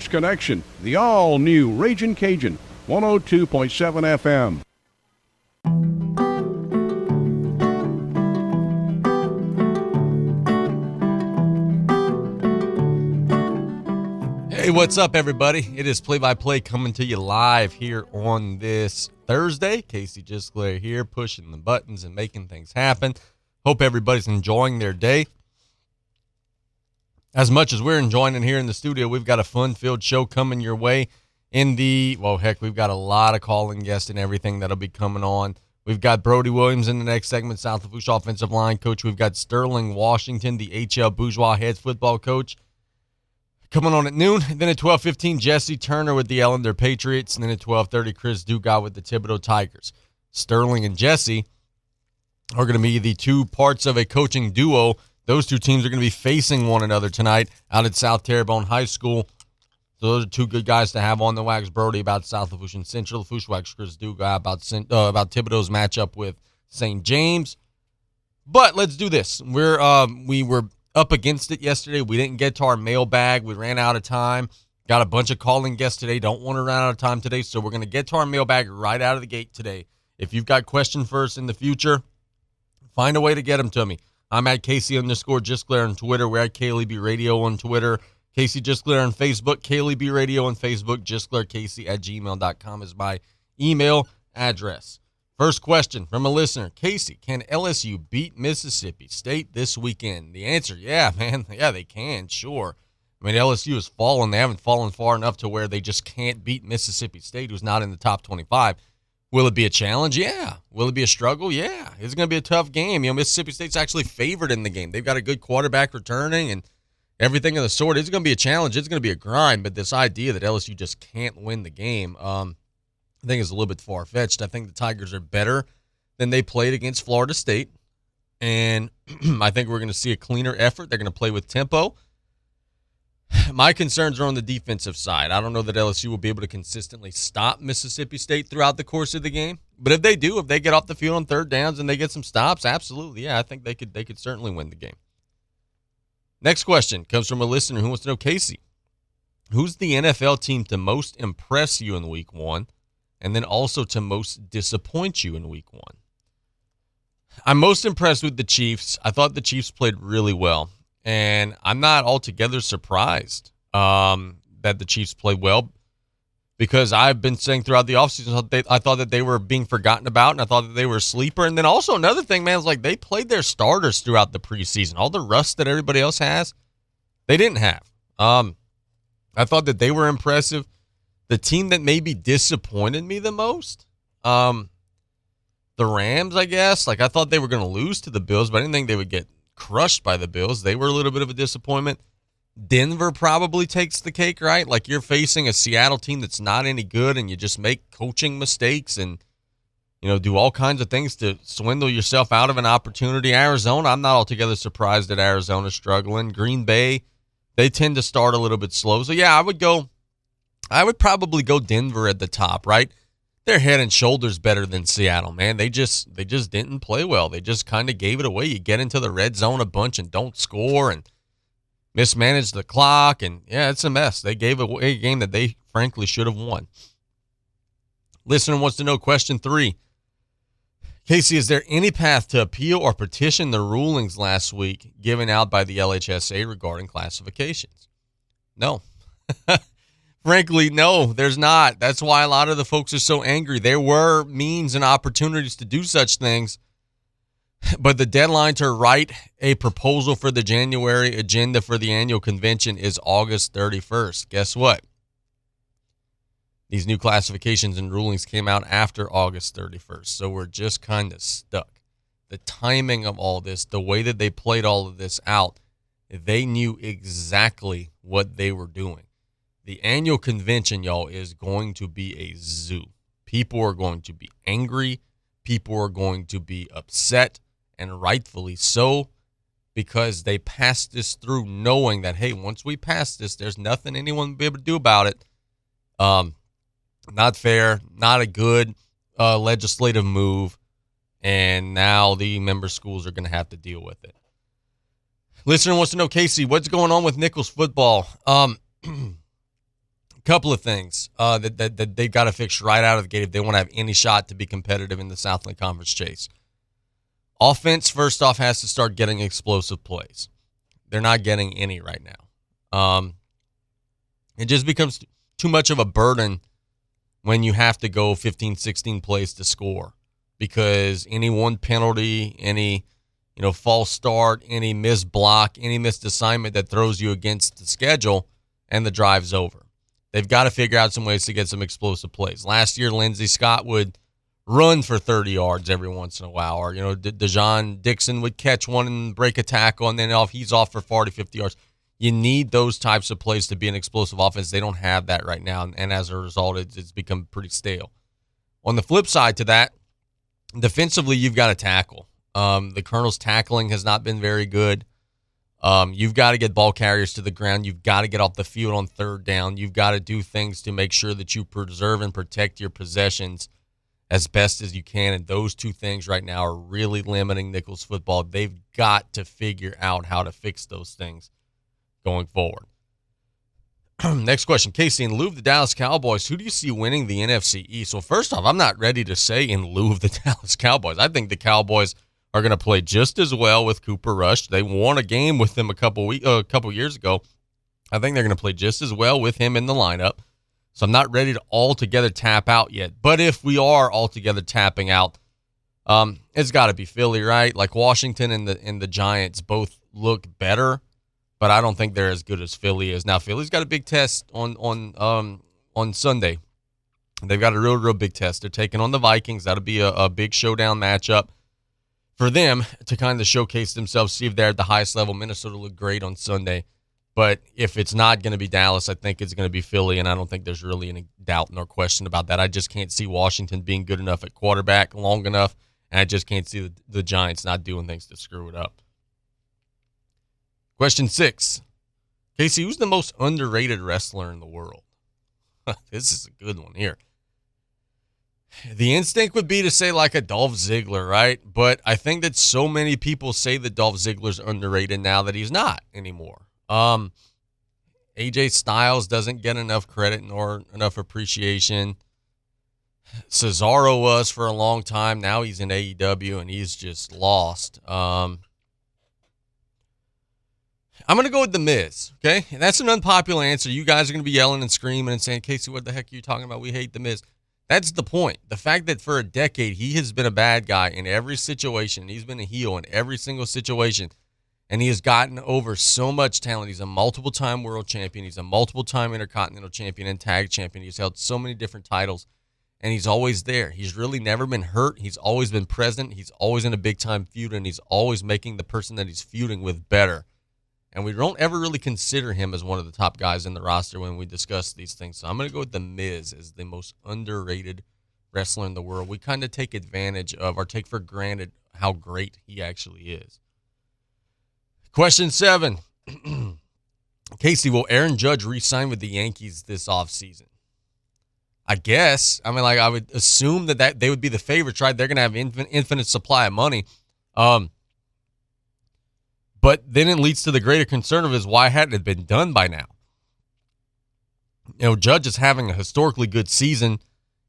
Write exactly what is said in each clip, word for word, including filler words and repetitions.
Connection, the all-new Ragin' Cajun, one oh two point seven F M. Hey, what's up, everybody? It is play-by-play coming to you live here on this Thursday. Casey Gisclair here, pushing the buttons and making things happen. Hope everybody's enjoying their day. As much as we're enjoying it here in the studio, we've got a fun-filled show coming your way in the, well, heck, we've got a lot of calling guests and everything that'll be coming on. We've got Brody Williams in the next segment, South Lafourche offensive line coach. We've got Sterling Washington, the H L. Bourgeois head football coach, coming on at noon. Then at twelve fifteen, Jesse Turner with the Ellender Patriots. And then at twelve thirty, Chris Dugas with the Thibodaux Tigers. Sterling and Jesse are going to be the two parts of a coaching duo. Those two teams are going to be facing one another tonight out at South Terrebonne High School. So those are two good guys to have on the wax. Brody about South Lafourche and Central Lafourche. Wax Chris Dugas about, uh, about Thibodaux's matchup with Saint James. But let's do this. We're um, we were up against it yesterday. We didn't get to our mailbag. We ran out of time. Got a bunch of calling guests today. Don't want to run out of time today. So we're going to get to our mailbag right out of the gate today. If you've got questions for us in the future, find a way to get them to me. I'm at Casey underscore Gisclair on Twitter. We're at K L E B Radio on Twitter. Casey Gisclair on Facebook. K L E B Radio on Facebook. GisclairCasey at gmail dot com is my email address. First question from a listener. Casey, can L S U beat Mississippi State this weekend? The answer, yeah, man. Yeah, they can, sure. I mean, L S U has fallen. They haven't fallen far enough to where they just can't beat Mississippi State, who's not in the top twenty-five. Will it be a challenge? Yeah. Will it be a struggle? Yeah. It's going to be a tough game. You know, Mississippi State's actually favored in the game. They've got a good quarterback returning and everything of the sort. It's going to be a challenge. It's going to be a grind. But this idea that L S U just can't win the game, um, I think is a little bit far-fetched. I think the Tigers are better than they played against Florida State. And I think we're going to see a cleaner effort. They're going to play with tempo. My concerns are on the defensive side. I don't know that L S U will be able to consistently stop Mississippi State throughout the course of the game. But if they do, if they get off the field on third downs and they get some stops, absolutely, yeah, I think they could they could certainly win the game. Next question comes from a listener who wants to know, Casey, who's the N F L team to most impress you in week one and then also to most disappoint you in week one? I'm most impressed with the Chiefs. I thought the Chiefs played really well. And I'm not altogether surprised um, that the Chiefs played well because I've been saying throughout the offseason they, I thought that they were being forgotten about and I thought that they were a sleeper. And then also another thing, man, is like they played their starters throughout the preseason. All the rust that everybody else has, they didn't have. Um, I thought that they were impressive. The team that maybe disappointed me the most, um, the Rams, I guess. Like I thought they were going to lose to the Bills, but I didn't think they would get crushed by the Bills. They were a little bit of a disappointment. Denver probably takes the cake, right? Like you're facing a Seattle team that's not any good and you just make coaching mistakes and, you know, do all kinds of things to swindle yourself out of an opportunity. Arizona, I'm not altogether surprised that Arizona's struggling. Green Bay, they tend to start a little bit slow. So yeah, I would go, I would probably go Denver at the top, right? They're head and shoulders better than Seattle, man. They just they just didn't play well. They just kind of gave it away. You get into the red zone a bunch and don't score and mismanage the clock. And, yeah, it's a mess. They gave away a game that they, frankly, should have won. Listener wants to know, question three. Casey, is there any path to appeal or petition the rulings last week given out by the L H S A regarding classifications? No. Frankly, no, there's not. That's why a lot of the folks are so angry. There were means and opportunities to do such things, but the deadline to write a proposal for the January agenda for the annual convention is August thirty-first. Guess what? These new classifications and rulings came out after August thirty-first, so we're just kind of stuck. The timing of all this, the way that they played all of this out, they knew exactly what they were doing. The annual convention, y'all, is going to be a zoo. People are going to be angry. People are going to be upset, and rightfully so, because they passed this through knowing that, hey, once we pass this, there's nothing anyone will be able to do about it. Um, not fair, not a good uh, legislative move, and now the member schools are going to have to deal with it. Listener wants to know, Casey, what's going on with Nichols football? Um couple of things uh, that, that, that they've got to fix right out of the gate if they want to have any shot to be competitive in the Southland Conference chase. Offense, first off, has to start getting explosive plays. They're not getting any right now. Um, it just becomes too much of a burden when you have to go fifteen, sixteen plays to score, because any one penalty, any you know false start, any missed block, any missed assignment that throws you against the schedule, and the drive's over. They've got to figure out some ways to get some explosive plays. Last year, Lindsey Scott would run for thirty yards every once in a while, or you know, De- DeJon Dixon would catch one and break a tackle, and then off he's off for forty, fifty yards. You need those types of plays to be an explosive offense. They don't have that right now, and as a result, it's become pretty stale. On the flip side to that, defensively, you've got to tackle. Um, the Colonel's tackling has not been very good. Um, you've got to get ball carriers to the ground. You've got to get off the field on third down. You've got to do things to make sure that you preserve and protect your possessions as best as you can, and those two things right now are really limiting Nichols football. They've got to figure out how to fix those things going forward. Next question. Casey, in lieu of the Dallas Cowboys, who do you see winning the N F C East? Well, first off, I'm not ready to say in lieu of the Dallas Cowboys. I think the Cowboys are going to play just as well with Cooper Rush. They won a game with him a couple week, uh, a couple years ago. I think they're going to play just as well with him in the lineup. So I'm not ready to altogether tap out yet. But if we are altogether tapping out, um, it's got to be Philly, right? Like Washington and the and the Giants both look better, but I don't think they're as good as Philly is. Now, Philly's got a big test on on um, on Sunday. They've got a real, real big test. They're taking on the Vikings. That'll be a, a big showdown matchup for them to kind of showcase themselves, see if they're at the highest level. Minnesota looked great on Sunday. But if it's not going to be Dallas, I think it's going to be Philly, and I don't think there's really any doubt nor question about that. I just can't see Washington being good enough at quarterback long enough, and I just can't see the, the Giants not doing things to screw it up. Question six. Casey, who's the most underrated wrestler in the world? This is a good one here. The instinct would be to say like a Dolph Ziggler, right? But I think that so many people say that Dolph Ziggler's underrated now that he's not anymore. Um, A J Styles doesn't get enough credit nor enough appreciation. Cesaro was for a long time. Now he's in A E W and he's just lost. Um, I'm going to go with The Miz, okay? And that's an unpopular answer. You guys are going to be yelling and screaming and saying, Casey, what the heck are you talking about? We hate The Miz. That's the point. The fact that for a decade he has been a bad guy in every situation. He's been a heel in every single situation. And he has gotten over so much talent. He's a multiple-time world champion. He's a multiple-time intercontinental champion and tag champion. He's held so many different titles, and he's always there. He's really never been hurt. He's always been present. He's always in a big-time feud, and he's always making the person that he's feuding with better. And we don't ever really consider him as one of the top guys in the roster when we discuss these things. So I'm going to go with The Miz as the most underrated wrestler in the world. We kind of take advantage of or take for granted how great he actually is. Question seven. Casey, will Aaron Judge re-sign with the Yankees this offseason? I guess. I mean, like, I would assume that, that they would be the favorites, right? They're going to have infin- infinite supply of money. Um, but then it leads to the greater concern of is why hadn't it been done by now? You know, Judge is having a historically good season.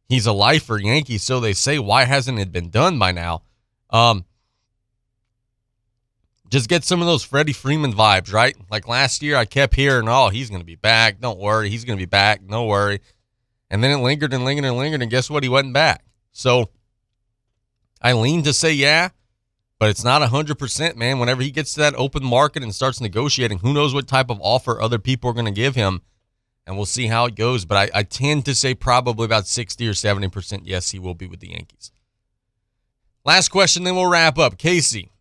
He's a lifer Yankee, so they say. Why hasn't it been done by now? Um, Just get some of those Freddie Freeman vibes, right? Like last year, I kept hearing, oh, he's going to be back. Don't worry. He's going to be back. No worry. And then it lingered and lingered and lingered, and guess what? He wasn't back. So I lean to say yeah, but it's not one hundred percent, man. Whenever he gets to that open market and starts negotiating, who knows what type of offer other people are going to give him, and we'll see how it goes. But I, I tend to say probably about sixty or seventy percent yes, he will be with the Yankees. Last question, then we'll wrap up. Casey.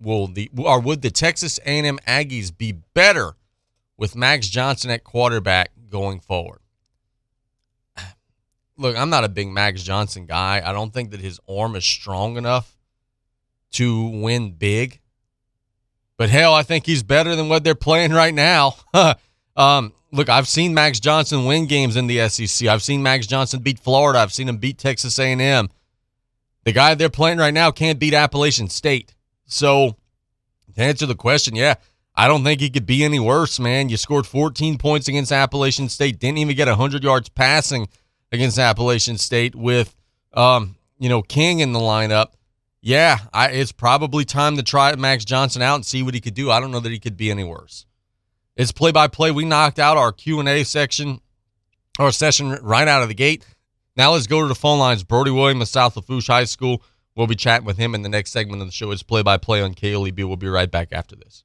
Will the or would the Texas A and M Aggies be better with Max Johnson at quarterback going forward? Look, I'm not a big Max Johnson guy. I don't think that his arm is strong enough to win big. But, hell, I think he's better than what they're playing right now. um, look, I've seen Max Johnson win games in the S E C. I've seen Max Johnson beat Florida. I've seen him beat Texas A and M. The guy they're playing right now can't beat Appalachian State. So, to answer the question, yeah, I don't think it could be any worse, man. You scored fourteen points against Appalachian State. Didn't even get one hundred yards passing against Appalachian State with, um, you know, King in the lineup. Yeah, I, it's probably time to try Max Johnson out and see what he could do. I don't know that he could be any worse. It's play-by-play. We knocked out our Q and A section, our session right out of the gate. Now let's go to the phone lines. Brody Williams of South Lafourche High School. We'll be chatting with him in the next segment of the show. It's play-by-play on K L E B. We'll be right back after this.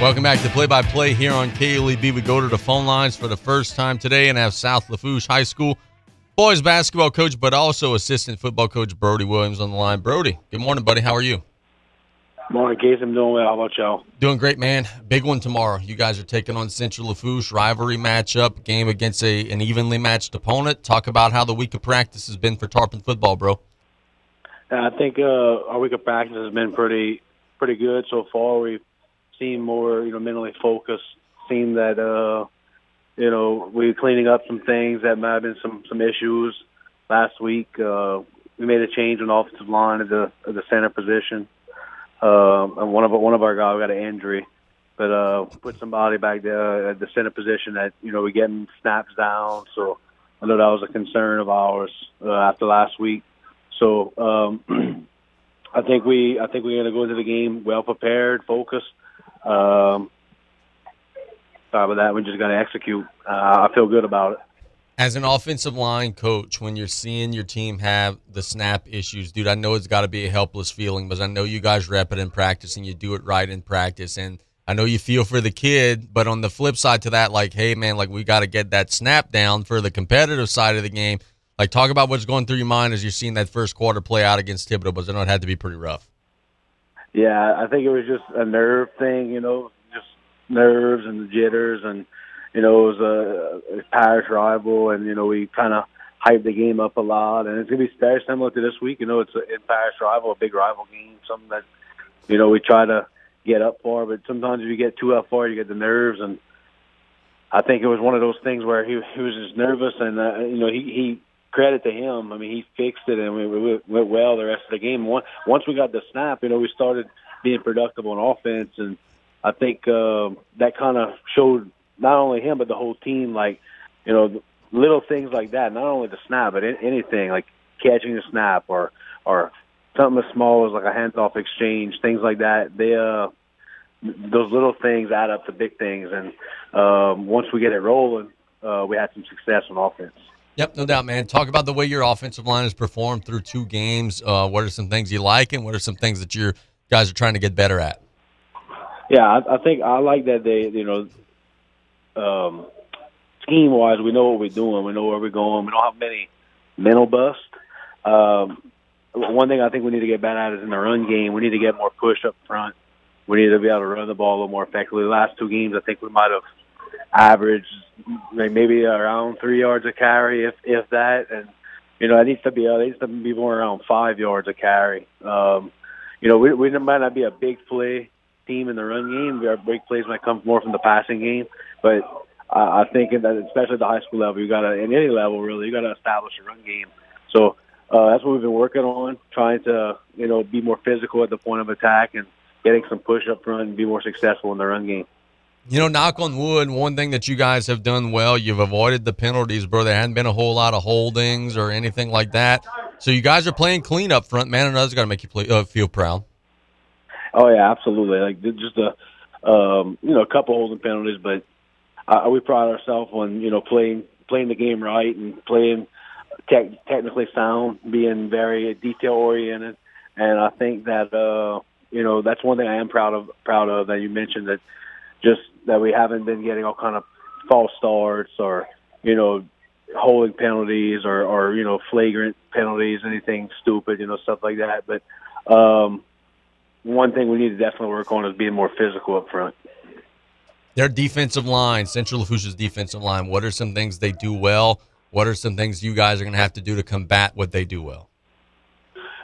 Welcome back to Play by Play here on K L E B. We go to the phone lines for the first time today and have South Lafourche High School boys basketball coach, but also assistant football coach Brody Williams on the line. Brody, good morning, buddy. How are you? Morning, Casey. I'm doing well. How about y'all? Doing great, man. Big one tomorrow. You guys are taking on Central Lafourche, rivalry matchup, game against a an evenly matched opponent. Talk about how the week of practice has been for Tarpon football, bro. I think uh, our week of practice has been pretty pretty good so far. We've seem more, you know, mentally focused, seem that, uh, you know, we're cleaning up some things that might have been some, some issues last week. Uh, we made a change on the offensive line at the, at the center position. Um, and one of one of our guys got an injury, but uh, put somebody back there at the center position that, you know, we're getting snaps down. So I know that was a concern of ours uh, after last week. So um, I think we I think we're going to go into the game well prepared, focused. Um, sorry about that. We're just going to execute. Uh, I feel good about it. As an offensive line coach, when you're seeing your team have the snap issues, dude, I know it's got to be a helpless feeling, but I know you guys rep it in practice and you do it right in practice. And I know you feel for the kid, but on the flip side to that, like, hey, man, like we got to get that snap down for the competitive side of the game. Like, talk about what's going through your mind as you're seeing that first quarter play out against Thibodaux, but I know it had to be pretty rough. Yeah, I think it was just a nerve thing, you know, just nerves and jitters, and, you know, it was a, a parish rival, and, you know, we kind of hyped the game up a lot, and it's going to be very similar to this week. You know, it's a parish rival, a big rival game, something that, you know, we try to get up for, but sometimes if you get too up for, you get the nerves, and I think it was one of those things where he, he was just nervous, and uh, you know, he, he credit to him. I mean, he fixed it, and we, we went well the rest of the game. Once, once we got the snap, you know, we started being productive on offense, and I think uh, that kind of showed not only him but the whole team, like, you know, little things like that. Not only the snap, but in, anything like catching the snap or or something as small as like a handoff exchange, things like that. They uh. Those little things add up to big things, and um, once we get it rolling, uh, we had some success on offense. Yep, no doubt, man. Talk about the way your offensive line has performed through two games. Uh, what are some things you like, and what are some things that you guys are trying to get better at? Yeah, I, I think I like that they, you know, um, scheme-wise, we know what we're doing. We know where we're going. We don't have many mental busts. Um, one thing I think we need to get better at is in the run game. We need to get more push up front. We need to be able to run the ball a little more effectively. The last two games, I think we might have averaged maybe around three yards a carry, if if that. And, you know, it needs to be it needs to be more around five yards a carry. Um, you know, we, we might not be a big play team in the run game. Our big plays might come more from the passing game. But uh, I think, that especially at the high school level, you got to, in any level really, you got to establish a run game. So uh, that's what we've been working on, trying to, you know, be more physical at the point of attack and getting some push up front and be more successful in the run game. You know, knock on wood, one thing that you guys have done well, you've avoided the penalties, bro. There hadn't been a whole lot of holdings or anything like that. So you guys are playing clean up front, man, and that's got to make you play, uh, feel proud. Oh, yeah, absolutely. Like, just a, um, you know, a couple holding penalties, but uh, we pride ourselves on, you know, playing playing the game right and playing te- technically sound, being very detail-oriented. And I think that uh, – you know, that's one thing I am proud of. Proud of that you mentioned that, just that we haven't been getting all kind of false starts or, you know, holding penalties or, or you know, flagrant penalties, anything stupid, you know, stuff like that. But um, one thing we need to definitely work on is being more physical up front. Their defensive line, Central Lafourche's defensive line. What are some things they do well? What are some things you guys are going to have to do to combat what they do well?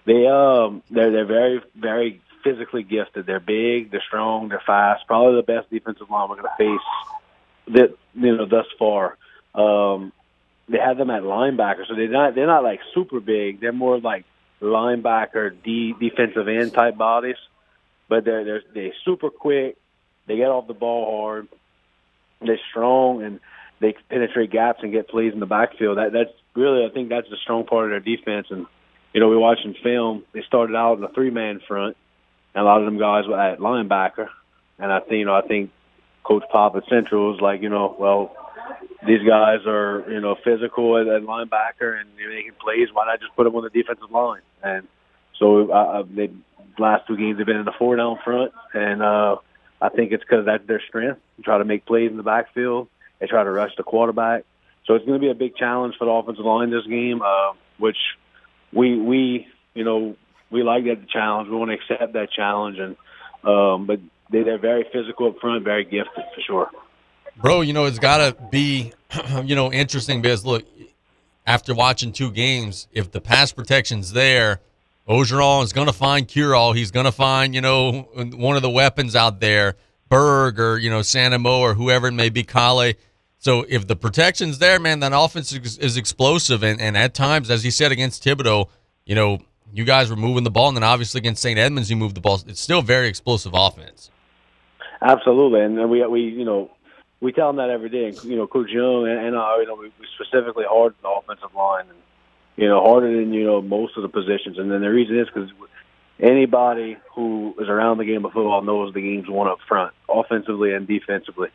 They um, they're they're very very. physically gifted. They're big, they're strong, they're fast. Probably the best defensive line we're going to face that, you know, thus far. Um, they have them at linebacker, so they're not they're not like super big. They're more like linebacker, D, defensive end type bodies. But they're they're they're super quick. They get off the ball hard. They're strong and they penetrate gaps and get plays in the backfield. That that's really I think that's the strong part of their defense. And you know, we watched in film. They started out in a three man front. And a lot of them guys were at linebacker, and I think you know I think Coach Pop at Central was like, you know, well, these guys are, you know, physical at, at linebacker and they're making plays. Why not just put them on the defensive line? And so uh, the last two games they've been in the four down front, and uh, I think it's because that's their strength. They try to make plays in the backfield. They try to rush the quarterback. So it's going to be a big challenge for the offensive line this game, uh, which we we you know. We like that challenge. We want to accept that challenge, and um, but they, they're very physical up front, very gifted for sure. Bro, you know, it's got to be, you know, interesting because, look, after watching two games, if the pass protection's there, Ogeron is going to find Curall. He's going to find, you know, one of the weapons out there, Berg or, you know, Sanamo or whoever it may be, Kale. So if the protection's there, man, that offense is, is explosive. And, and at times, as he said against Thibodaux, you know, you guys were moving the ball, and then obviously against Saint Edmunds, you moved the ball. It's still very explosive offense. Absolutely, and we we you know we tell them that every day. You know, Coach Young and, and I, you know, we specifically harden the offensive line, and you know, harder than you know most of the positions. And then the reason is because anybody who is around the game of football knows the game's won up front, offensively and defensively.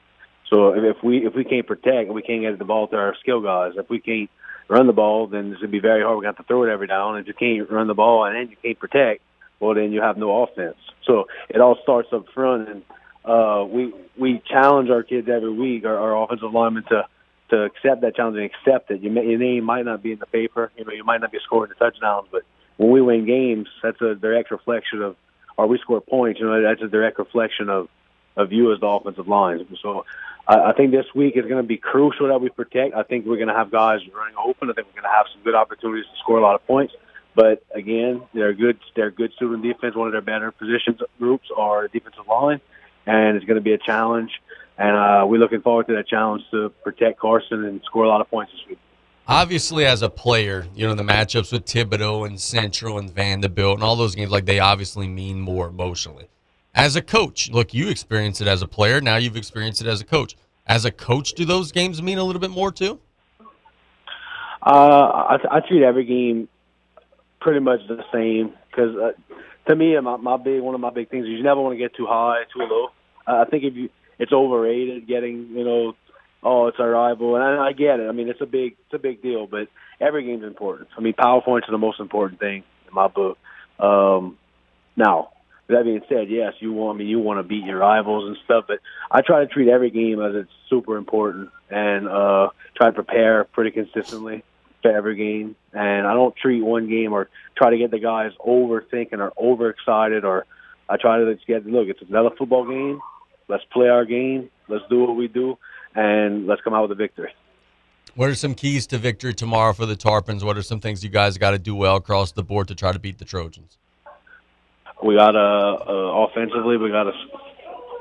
So if we if we can't protect, we can't get the ball to our skill guys. If we can't run the ball, then it's going to be very hard. We're going to have to throw it every down. If you can't run the ball and then you can't protect, well, then you have no offense. So it all starts up front, and uh, we we challenge our kids every week, our, our offensive linemen, to, to accept that challenge and accept it. You may, your name might not be in the paper. You know, you might not be scoring the touchdowns, but when we win games, that's a direct reflection of, or we score points, you know, that's a direct reflection of, of you as the offensive line. So I think this week is going to be crucial that we protect. I think we're going to have guys running open. I think we're going to have some good opportunities to score a lot of points. But again, they're good. They're good student defense. One of their better positions groups are defensive line, and it's going to be a challenge and uh, we're looking forward to that challenge to protect Carson and score a lot of points this week. Obviously, as a player, you know, the matchups with Thibodaux and Central and Vanderbilt and all those games, like, they obviously mean more emotionally. As a coach, look, you experienced it as a player. Now you've experienced it as a coach. As a coach, do those games mean a little bit more too? Uh, I, I treat every game pretty much the same because, uh, to me, my, my big one of my big things is you never want to get too high, too low. Uh, I think if you, it's overrated getting, you know, oh, it's our rival, and I, I get it. I mean, it's a big, it's a big deal, but every game's important. I mean, power points are the most important thing in my book. Um, now, that being said, yes, you want I mean, you want to beat your rivals and stuff, but I try to treat every game as it's super important and uh, try to prepare pretty consistently for every game. And I don't treat one game or try to get the guys overthinking or overexcited. Or I try to just get look, it's another football game. Let's play our game. Let's do what we do, and let's come out with a victory. What are some keys to victory tomorrow for the Tarpons? What are some things you guys got to do well across the board to try to beat the Trojans? We got to uh, offensively. We got to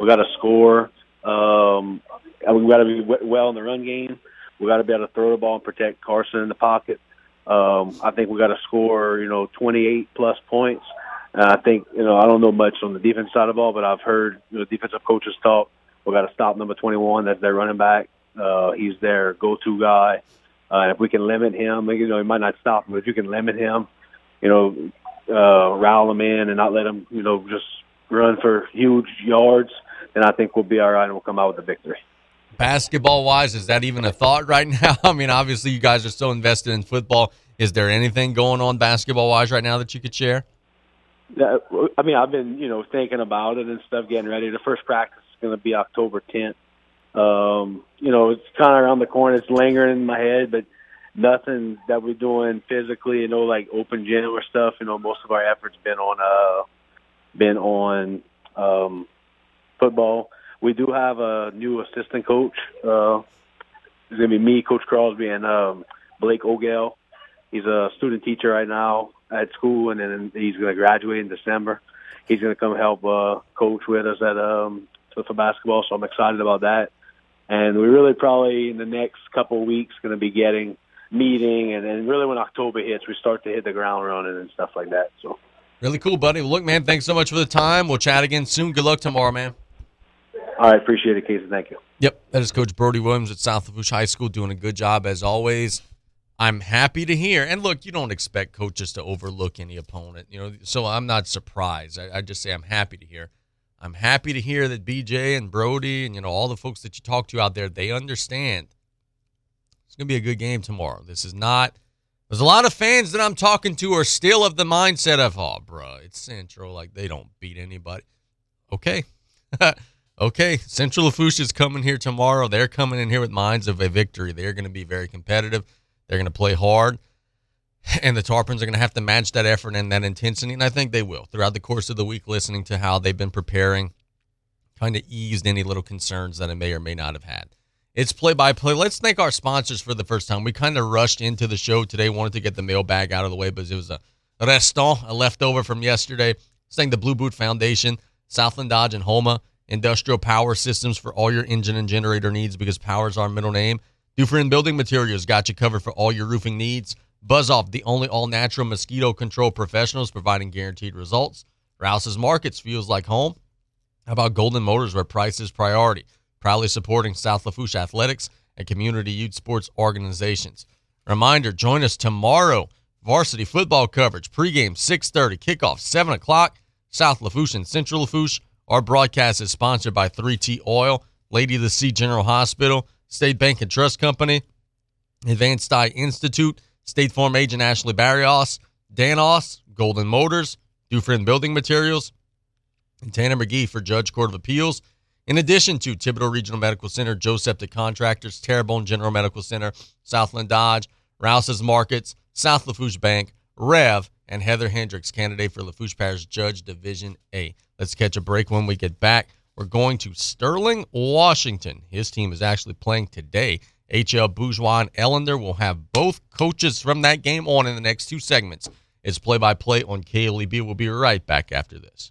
we got to score. Um, we got to be well in the run game. We got to be able to throw the ball and protect Carson in the pocket. Um, I think we got to score, you know, twenty-eight plus points. And I think, you know, I don't know much on the defense side of the ball, but I've heard, you know, defensive coaches talk. We got to stop number twenty-one. That's their running back. Uh, he's their go-to guy. Uh, if we can limit him, you know, he might not stop him, but if you can limit him, you know. Uh, rile them in and not let them, you know, just run for huge yards, and I think we'll be all right and we'll come out with a victory. Basketball-wise, is that even a thought right now? I mean, obviously you guys are so invested in football. Is there anything going on basketball-wise right now that you could share? Yeah, I mean, I've been, you know, thinking about it and stuff, getting ready. The first practice is going to be October tenth. Um, you know, it's kind of around the corner. It's lingering in my head, but nothing that we're doing physically, you know, like open gym or stuff. You know, most of our efforts been on, uh, been on um, football. We do have a new assistant coach. Uh, it's gonna be me, Coach Crosby, and um, Blake Ogale. He's a student teacher right now at school, and then he's gonna graduate in December. He's gonna come help uh, coach with us at um, for basketball. So I'm excited about that. And we're really probably in the next couple of weeks gonna be getting. meeting and then really when October hits we start to hit the ground running and stuff like that. So really cool, buddy. Well, look, man, thanks so much for the time. We'll chat again soon. Good luck tomorrow, man. All right, appreciate it, Casey. Thank you. Yep, that is Coach Brody Williams at South Lafourche High School, doing a good job as always. I'm happy to hear. And look, you don't expect coaches to overlook any opponent, you know, so I'm not surprised. I, I just say I'm happy to hear. I'm happy to hear that B J and Brody and, you know, all the folks that you talk to out there, they understand. It's going to be a good game tomorrow. This is not – there's a lot of fans that I'm talking to are still of the mindset of, oh, bro, it's Central. Like, they don't beat anybody. Okay. Okay. Central Lafourche is coming here tomorrow. They're coming in here with minds of a victory. They're going to be very competitive. They're going to play hard. And the Tarpons are going to have to match that effort and that intensity, and I think they will. Throughout the course of the week, listening to how they've been preparing, kind of eased any little concerns that I may or may not have had. It's play-by-play. Let's thank our sponsors for the first time. We kind of rushed into the show today, wanted to get the mailbag out of the way, but it was a restant, a leftover from yesterday. Let's thank the Blue Boot Foundation, Southland Dodge and Homa, Industrial Power Systems for all your engine and generator needs because power is our middle name. Dufresne Building Materials got you covered for all your roofing needs. Buzz Off, the only all-natural mosquito control professionals providing guaranteed results. Rouse's Markets, feels like home. How about Golden Motors, where price is priority? Proudly supporting South Lafourche athletics and community youth sports organizations. Reminder, join us tomorrow. Varsity football coverage, pregame six thirty, kickoff seven o'clock, South Lafourche and Central Lafourche. Our broadcast is sponsored by three T Oil, Lady of the Sea General Hospital, State Bank and Trust Company, Advanced Eye Institute, State Farm Agent Ashley Barrios, Danos, Golden Motors, Dufresne Building Materials, and Tanner McGee for Judge Court of Appeals. In addition to Thibodaux Regional Medical Center, Joseph the Contractors, Terrebonne General Medical Center, Southland Dodge, Rouse's Markets, South Lafourche Bank, Rev, and Heather Hendricks, candidate for Lafourche Parish Judge Division A. Let's catch a break. When we get back, we're going to Sterling, Washington. His team is actually playing today. H L Bourgeois and Ellender will have both coaches from that game on in the next two segments. It's play-by-play on K L E B. We'll be right back after this.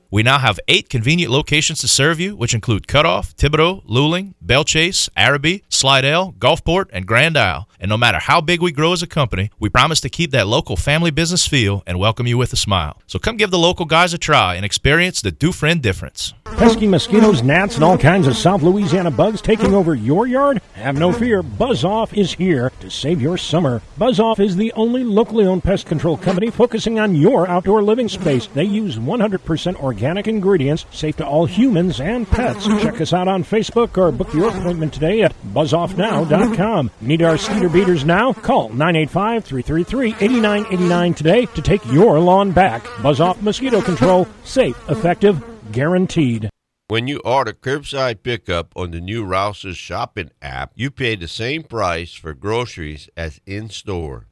We now have eight convenient locations to serve you, which include Cutoff, Thibodaux, Luling, Bellchase, Araby, Slidell, Gulfport, and Grand Isle. And no matter how big we grow as a company, we promise to keep that local family business feel and welcome you with a smile. So come give the local guys a try and experience the Dufresne difference. Pesky mosquitoes, gnats, and all kinds of South Louisiana bugs taking over your yard? Have no fear. Buzz Off is here to save your summer. Buzz Off is the only locally owned pest control company focusing on your outdoor living space. They use one hundred percent organic ingredients, safe to all humans and pets. Check us out on Facebook or book your appointment today at buzz off now dot com. Need our cedar beaters now? Call nine eight five, three three three, eight nine eight nine today to take your lawn back. Buzz Off Mosquito Control. Safe, effective, guaranteed. When you order curbside pickup on the new Rouse's shopping app, you pay the same price for groceries as in-store.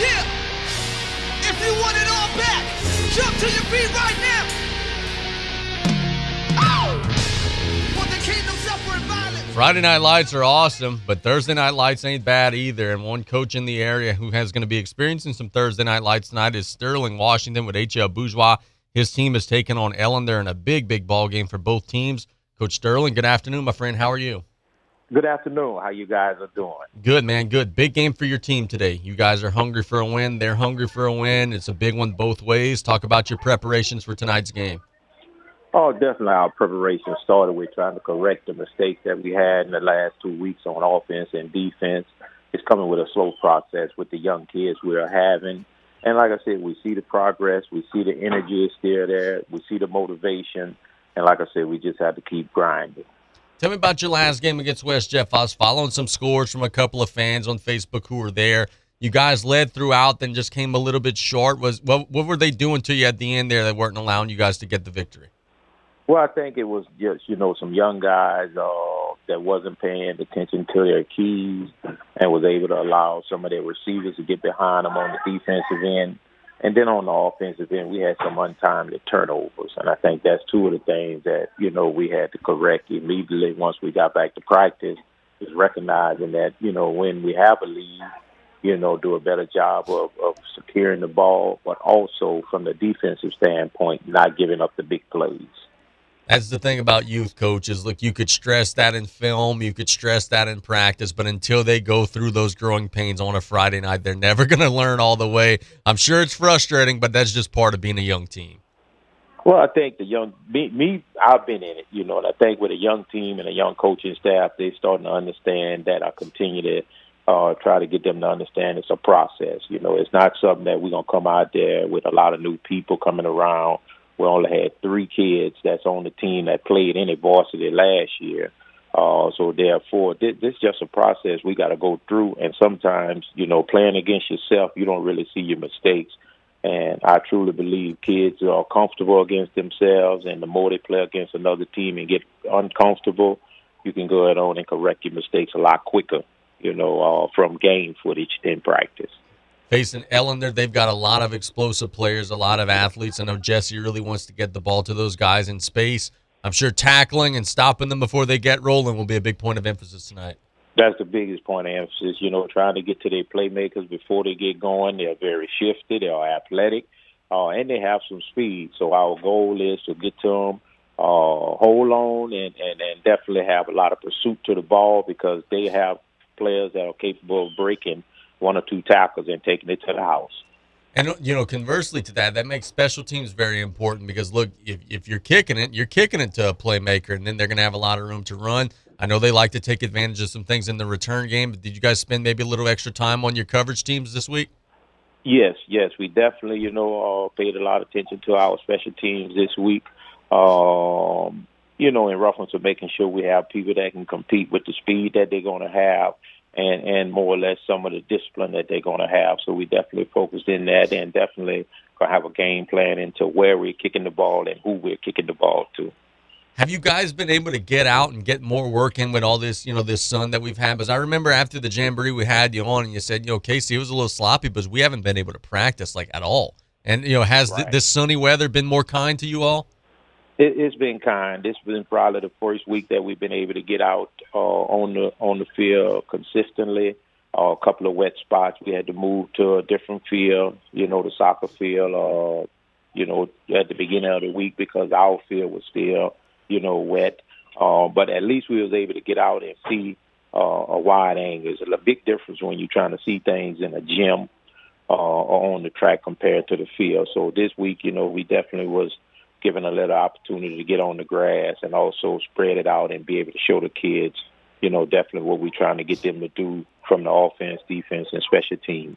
Yeah! If you want it all back, jump to your feet right now! Oh! Well, the kingdom's up for violence. Friday Night Lights are awesome, but Thursday Night Lights ain't bad either. And one coach in the area who has going to be experiencing some Thursday Night Lights tonight is Sterling Washington with H L. Bourgeois. His team is taking on Ellender in a big, big ball game for both teams. Coach Sterling, good afternoon, my friend. How are you? Good afternoon. How you guys are doing? Good, man. Good. Big game for your team today. You guys are hungry for a win. They're hungry for a win. It's a big one both ways. Talk about your preparations for tonight's game. Oh, definitely. Our preparation started with trying to correct the mistakes that we had in the last two weeks on offense and defense. It's coming with a slow process with the young kids we are having. And like I said, we see the progress. We see the energy is still there. We see the motivation. And like I said, we just have to keep grinding. Tell me about your last game against West Jeff. I was following some scores from a couple of fans on Facebook who were there. You guys led throughout, then just came a little bit short. Was what, what were they doing to you at the end there that weren't allowing you guys to get the victory? Well, I think it was just, you know, some young guys uh, that wasn't paying attention to their keys and was able to allow some of their receivers to get behind them on the defensive end. And then on the offensive end, we had some untimely turnovers. And I think that's two of the things that, you know, we had to correct immediately once we got back to practice, is recognizing that, you know, when we have a lead, you know, do a better job of, of securing the ball, but also from the defensive standpoint, not giving up the big plays. That's the thing about youth coaches. Look, you could stress that in film, you could stress that in practice, but until they go through those growing pains on a Friday night, they're never going to learn all the way. I'm sure it's frustrating, but that's just part of being a young team. Well, I think the young me, me I've been in it, you know, and I think with a young team and a young coaching staff, they're starting to understand that. I continue to uh, try to get them to understand it's a process. You know, it's not something that we're going to come out there with a lot of new people coming around. We only had three kids that's on the team that played any varsity last year. Uh, so, therefore, this, this is just a process we got to go through. And sometimes, you know, playing against yourself, you don't really see your mistakes. And I truly believe kids are comfortable against themselves. And the more they play against another team and get uncomfortable, you can go ahead on and correct your mistakes a lot quicker. you know, uh, from game footage in practice. Facing Ellender, they've got a lot of explosive players, a lot of athletes. I know Jesse really wants to get the ball to those guys in space. I'm sure tackling and stopping them before they get rolling will be a big point of emphasis tonight. That's the biggest point of emphasis, you know, trying to get to their playmakers before they get going. They're very shifty, they are athletic, uh, and they have some speed. So our goal is to get to them, uh, hold on, and, and, and definitely have a lot of pursuit to the ball, because they have players that are capable of breaking one or two tackles and taking it to the house. And, you know, conversely to that, that makes special teams very important, because, look, if, if you're kicking it, you're kicking it to a playmaker, and then they're going to have a lot of room to run. I know they like to take advantage of some things in the return game, but did you guys spend maybe a little extra time on your coverage teams this week? Yes, yes. We definitely, you know, uh, paid a lot of attention to our special teams this week, um, you know, in reference to making sure we have people that can compete with the speed that they're going to have, and, and more or less some of the discipline that they're going to have. So we definitely focused in that, and definitely going to have a game plan into where we're kicking the ball and who we're kicking the ball to. Have you guys been able to get out and get more work in with all this, you know, this sun that we've had? Because I remember after the Jamboree we had you on, and you said, you know, Casey, it was a little sloppy, but we haven't been able to practice, like, at all. And, you know, has right. th- this sunny weather been more kind to you all? It, it's been kind. It's been probably the first week that we've been able to get out uh, on the on the field consistently. Uh, a couple of wet spots. We had to move to a different field, you know, the soccer field, uh, you know, at the beginning of the week, because our field was still, you know, wet. Uh, but at least we was able to get out and see uh, a wide angle. It's a big difference when you're trying to see things in a gym uh, or on the track compared to the field. So this week, you know, we definitely was given a little opportunity to get on the grass and also spread it out and be able to show the kids, you know, definitely what we're trying to get them to do from the offense, defense, and special teams.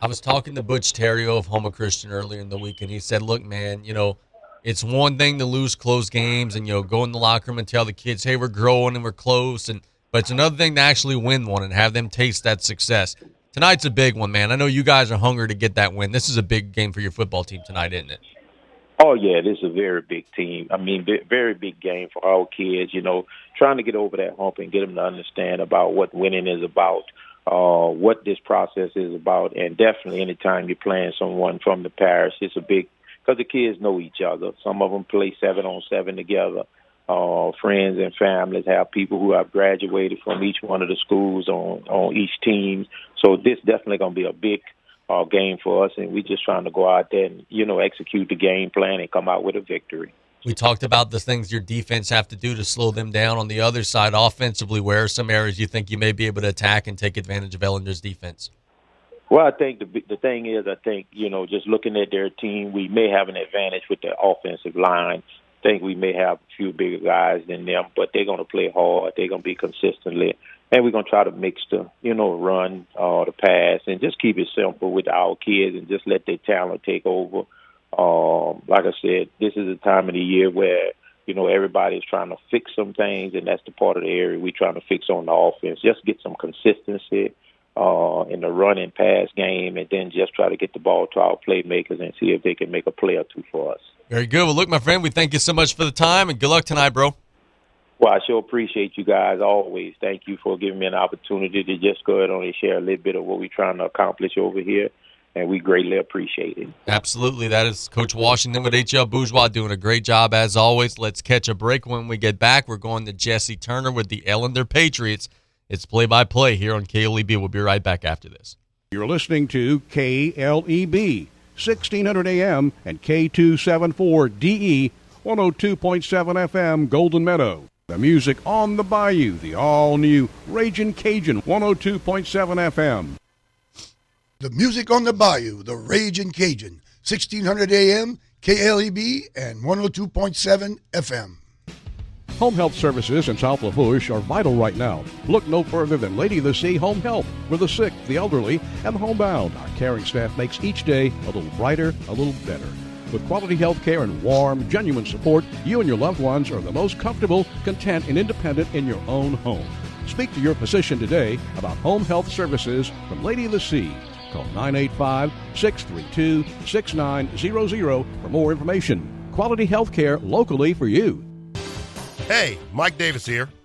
I was talking to Butch Terrio of Homer Christian earlier in the week, and he said, look, man, you know, it's one thing to lose close games and, you know, go in the locker room and tell the kids, hey, we're growing and we're close, and but it's another thing to actually win one and have them taste that success. Tonight's a big one, man. I know you guys are hungry to get that win. This is a big game for your football team tonight, isn't it? Oh, yeah, this is a very big team. I mean, very big game for our kids, you know, trying to get over that hump and get them to understand about what winning is about, uh, what this process is about, and definitely anytime you're playing someone from the parish, it's a big, because the kids know each other. Some of them play seven-on-seven together. Uh, friends and families have people who have graduated from each one of the schools on, on each team. So this definitely going to be a big uh, game for us, and we're just trying to go out there and, you know, execute the game plan and come out with a victory. We talked about the things your defense have to do to slow them down. On the other side, offensively, where are some areas you think you may be able to attack and take advantage of Ellender's defense? Well, I think the the thing is, I think, you know, just looking at their team, we may have an advantage with the offensive line. I think we may have a few bigger guys than them, but they're going to play hard. They're going to be consistently, and we're going to try to mix the, you know, run or uh, the pass, and just keep it simple with our kids and just let their talent take over. Um, like I said, this is a time of the year where, you know, everybody's trying to fix some things, and that's the part of the area we're trying to fix on the offense. Just get some consistency Uh, in the run and pass game, and then just try to get the ball to our playmakers and see if they can make a play or two for us. Very good. Well, look, my friend, we thank you so much for the time, and good luck tonight, bro. Well, I sure appreciate you guys always. Thank you for giving me an opportunity to just go ahead and share a little bit of what we're trying to accomplish over here, and we greatly appreciate it. Absolutely. That is Coach Washington with H L. Bourgeois doing a great job as always. Let's catch a break. When we get back, we're going to Jesse Turner with the Ellender Patriots. It's play-by-play here on K L E B. We'll be right back after this. You're listening to K L E B, sixteen hundred A M and K two seventy-four D E, one oh two point seven F M, Golden Meadow. The music on the bayou, the all-new Ragin' Cajun, one oh two point seven F M. The music on the bayou, the Ragin' Cajun, sixteen hundred A M, K L E B, and one oh two point seven F M. Home health services in South Lafourche are vital right now. Look no further than Lady of the Sea Home Health, where the sick, the elderly, and the homebound. Our caring staff makes each day a little brighter, a little better. With quality health care and warm, genuine support, you and your loved ones are the most comfortable, content, and independent in your own home. Speak to your physician today about home health services from Lady of the Sea. Call nine eight five, six three two, six nine zero zero for more information. Quality health care locally for you. Hey, Mike Davis here.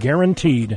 guaranteed.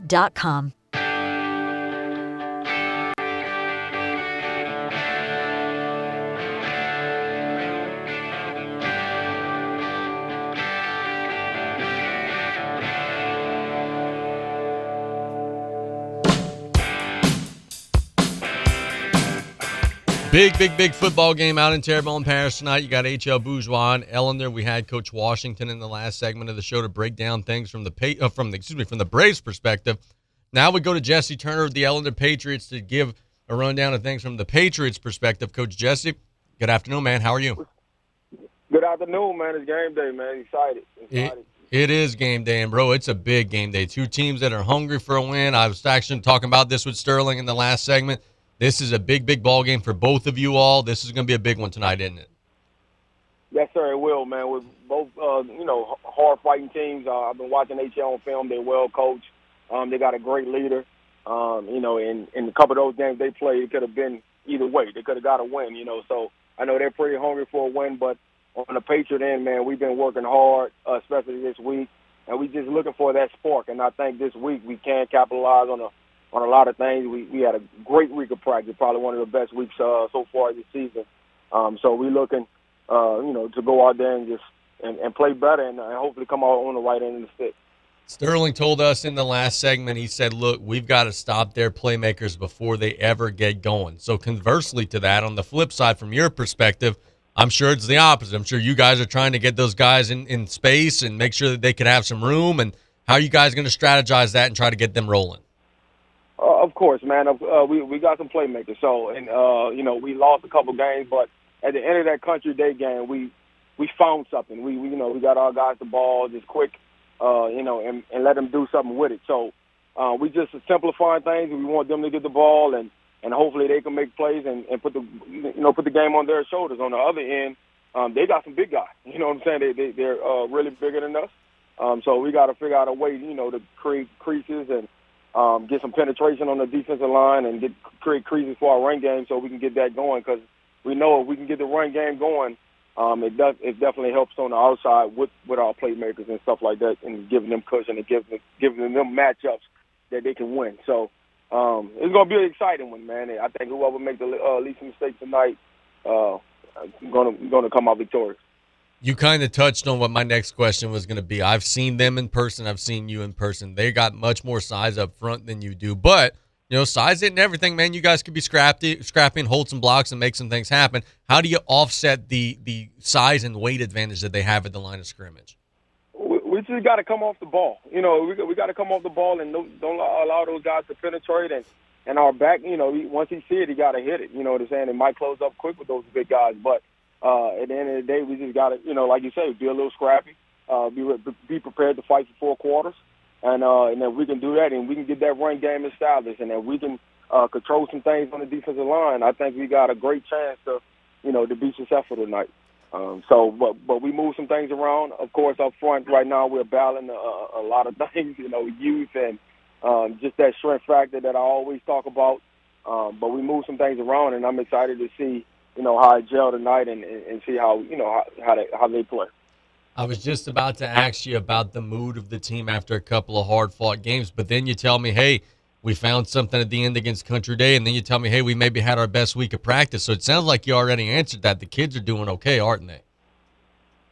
dot com. Big, big, big football game out in Terrebonne Parish tonight. You got H L. Bourgeois and Ellender. We had Coach Washington in the last segment of the show to break down things from the pay, uh, from the excuse me from the Braves' perspective. Now we go to Jesse Turner of the Ellender Patriots to give a rundown of things from the Patriots' perspective. Coach Jesse, good afternoon, man. How are you? Good afternoon, man. It's game day, man. Excited. Excited. It, it is game day, and bro, it's a big game day. Two teams that are hungry for a win. I was actually talking about this with Sterling in the last segment. This is a big, big ball game for both of you all. This is going to be a big one tonight, isn't it? Yes, sir, it will, man. With both, uh, you know, hard-fighting teams. Uh, I've been watching H L on film. They're well coached. Um, they got a great leader. Um, you know, in, in a couple of those games they played, it could have been either way. They could have got a win, you know. So I know they're pretty hungry for a win, but on the Patriot end, man, we've been working hard, uh, especially this week, and we're just looking for that spark. And I think this week we can capitalize on a on a lot of things. We we had a great week of practice, probably one of the best weeks uh, so far this season. Um, so we're looking, uh, you know, to go out there and just and, and play better and, and hopefully come out on the right end of the stick. Sterling told us in the last segment, he said, look, we've got to stop their playmakers before they ever get going. So conversely to that, on the flip side, from your perspective, I'm sure it's the opposite. I'm sure you guys are trying to get those guys in, in space and make sure that they can have some room. And how are you guys going to strategize that and try to get them rolling? Uh, of course, man. Uh, we we got some playmakers. So, and uh, you know, we lost a couple games, but at the end of that Country Day game, we we found something. We, we you know we got our guys the ball just quick, uh, you know, and, and let them do something with it. So Uh, we just simplifying things, and we want them to get the ball, and, and hopefully they can make plays and, and put the you know put the game on their shoulders. On the other end, um, they got some big guys. You know what I'm saying? They, they they're uh, really bigger than us. Um, so we got to figure out a way, you know, to create creases and um, get some penetration on the defensive line and get create creases for our run game so we can get that going. Because we know if we can get the run game going, um, it does it definitely helps on the outside with, with our playmakers and stuff like that, and giving them cushion and giving giving them matchups that they can win. So um, it's going to be an exciting one, man. I think whoever makes the uh, least mistake tonight uh, going to come out victorious. You kind of touched on what my next question was going to be. I've seen them in person. I've seen you in person. They got much more size up front than you do. But, you know, size isn't everything, man. You guys could be scrappy, scrapping, hold some blocks, and make some things happen. How do you offset the the size and weight advantage that they have at the line of scrimmage? We, we just got to come off the ball. You know, we we got to come off the ball and don't, don't allow those guys to penetrate. And, and our back, you know, once he see it, he got to hit it. You know what I'm saying? It might close up quick with those big guys, but Uh, at the end of the day, we just got to, you know, like you said, be a little scrappy, uh, be be prepared to fight for four quarters, and uh, and if we can do that, and we can get that run game established, and if we can uh, control some things on the defensive line, I think we got a great chance to, you know, to be successful tonight. Um, so, but but we move some things around. Of course, up front right now, we're battling a, a lot of things, you know, youth and um, just that strength factor that I always talk about. Um, but we move some things around, and I'm excited to see, you know, how I gel tonight and, and see how, you know, how how they, how they play. I was just about to ask you about the mood of the team after a couple of hard-fought games, but then you tell me, hey, we found something at the end against Country Day, and then you tell me, hey, we maybe had our best week of practice. So it sounds like you already answered that. The kids are doing okay, aren't they?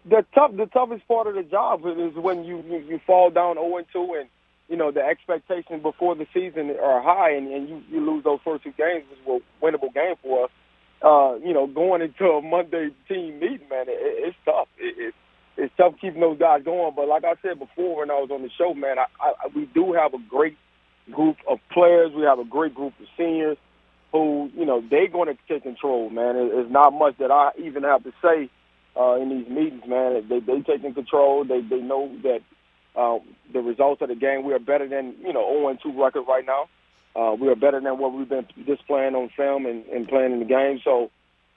The tough, the toughest part of the job is when you, you, you fall down oh and two and, you know, the expectations before the season are high, and, and you, you lose those first two games, which were winnable game for us. Uh, you know, going into a Monday team meeting, man, it, it's tough. It, it, it's tough keeping those guys going. But like I said before when I was on the show, man, I, I, we do have a great group of players. We have a great group of seniors who, you know, they're going to take control, man. It, it's not much that I even have to say uh, in these meetings, man. They they taking control. They they know that uh, the results of the game, we are better than, you know, oh and two record right now. Uh, we are better than what we've been displaying on film and, and playing in the game. So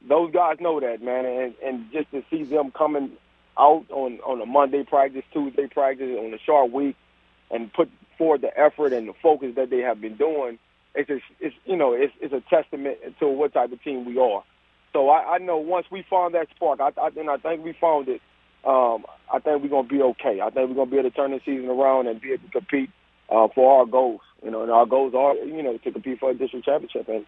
those guys know that, man. And, and just to see them coming out on, on a Monday practice, Tuesday practice, on a short week, and put forward the effort and the focus that they have been doing, it's just, it's you know it's it's a testament to what type of team we are. So I, I know once we found that spark, I, I, and I think we found it. Um, I think we're gonna be okay. I think we're gonna be able to turn the season around and be able to compete uh, for our goals. You know, and our goals are, you know, to compete for a district championship, and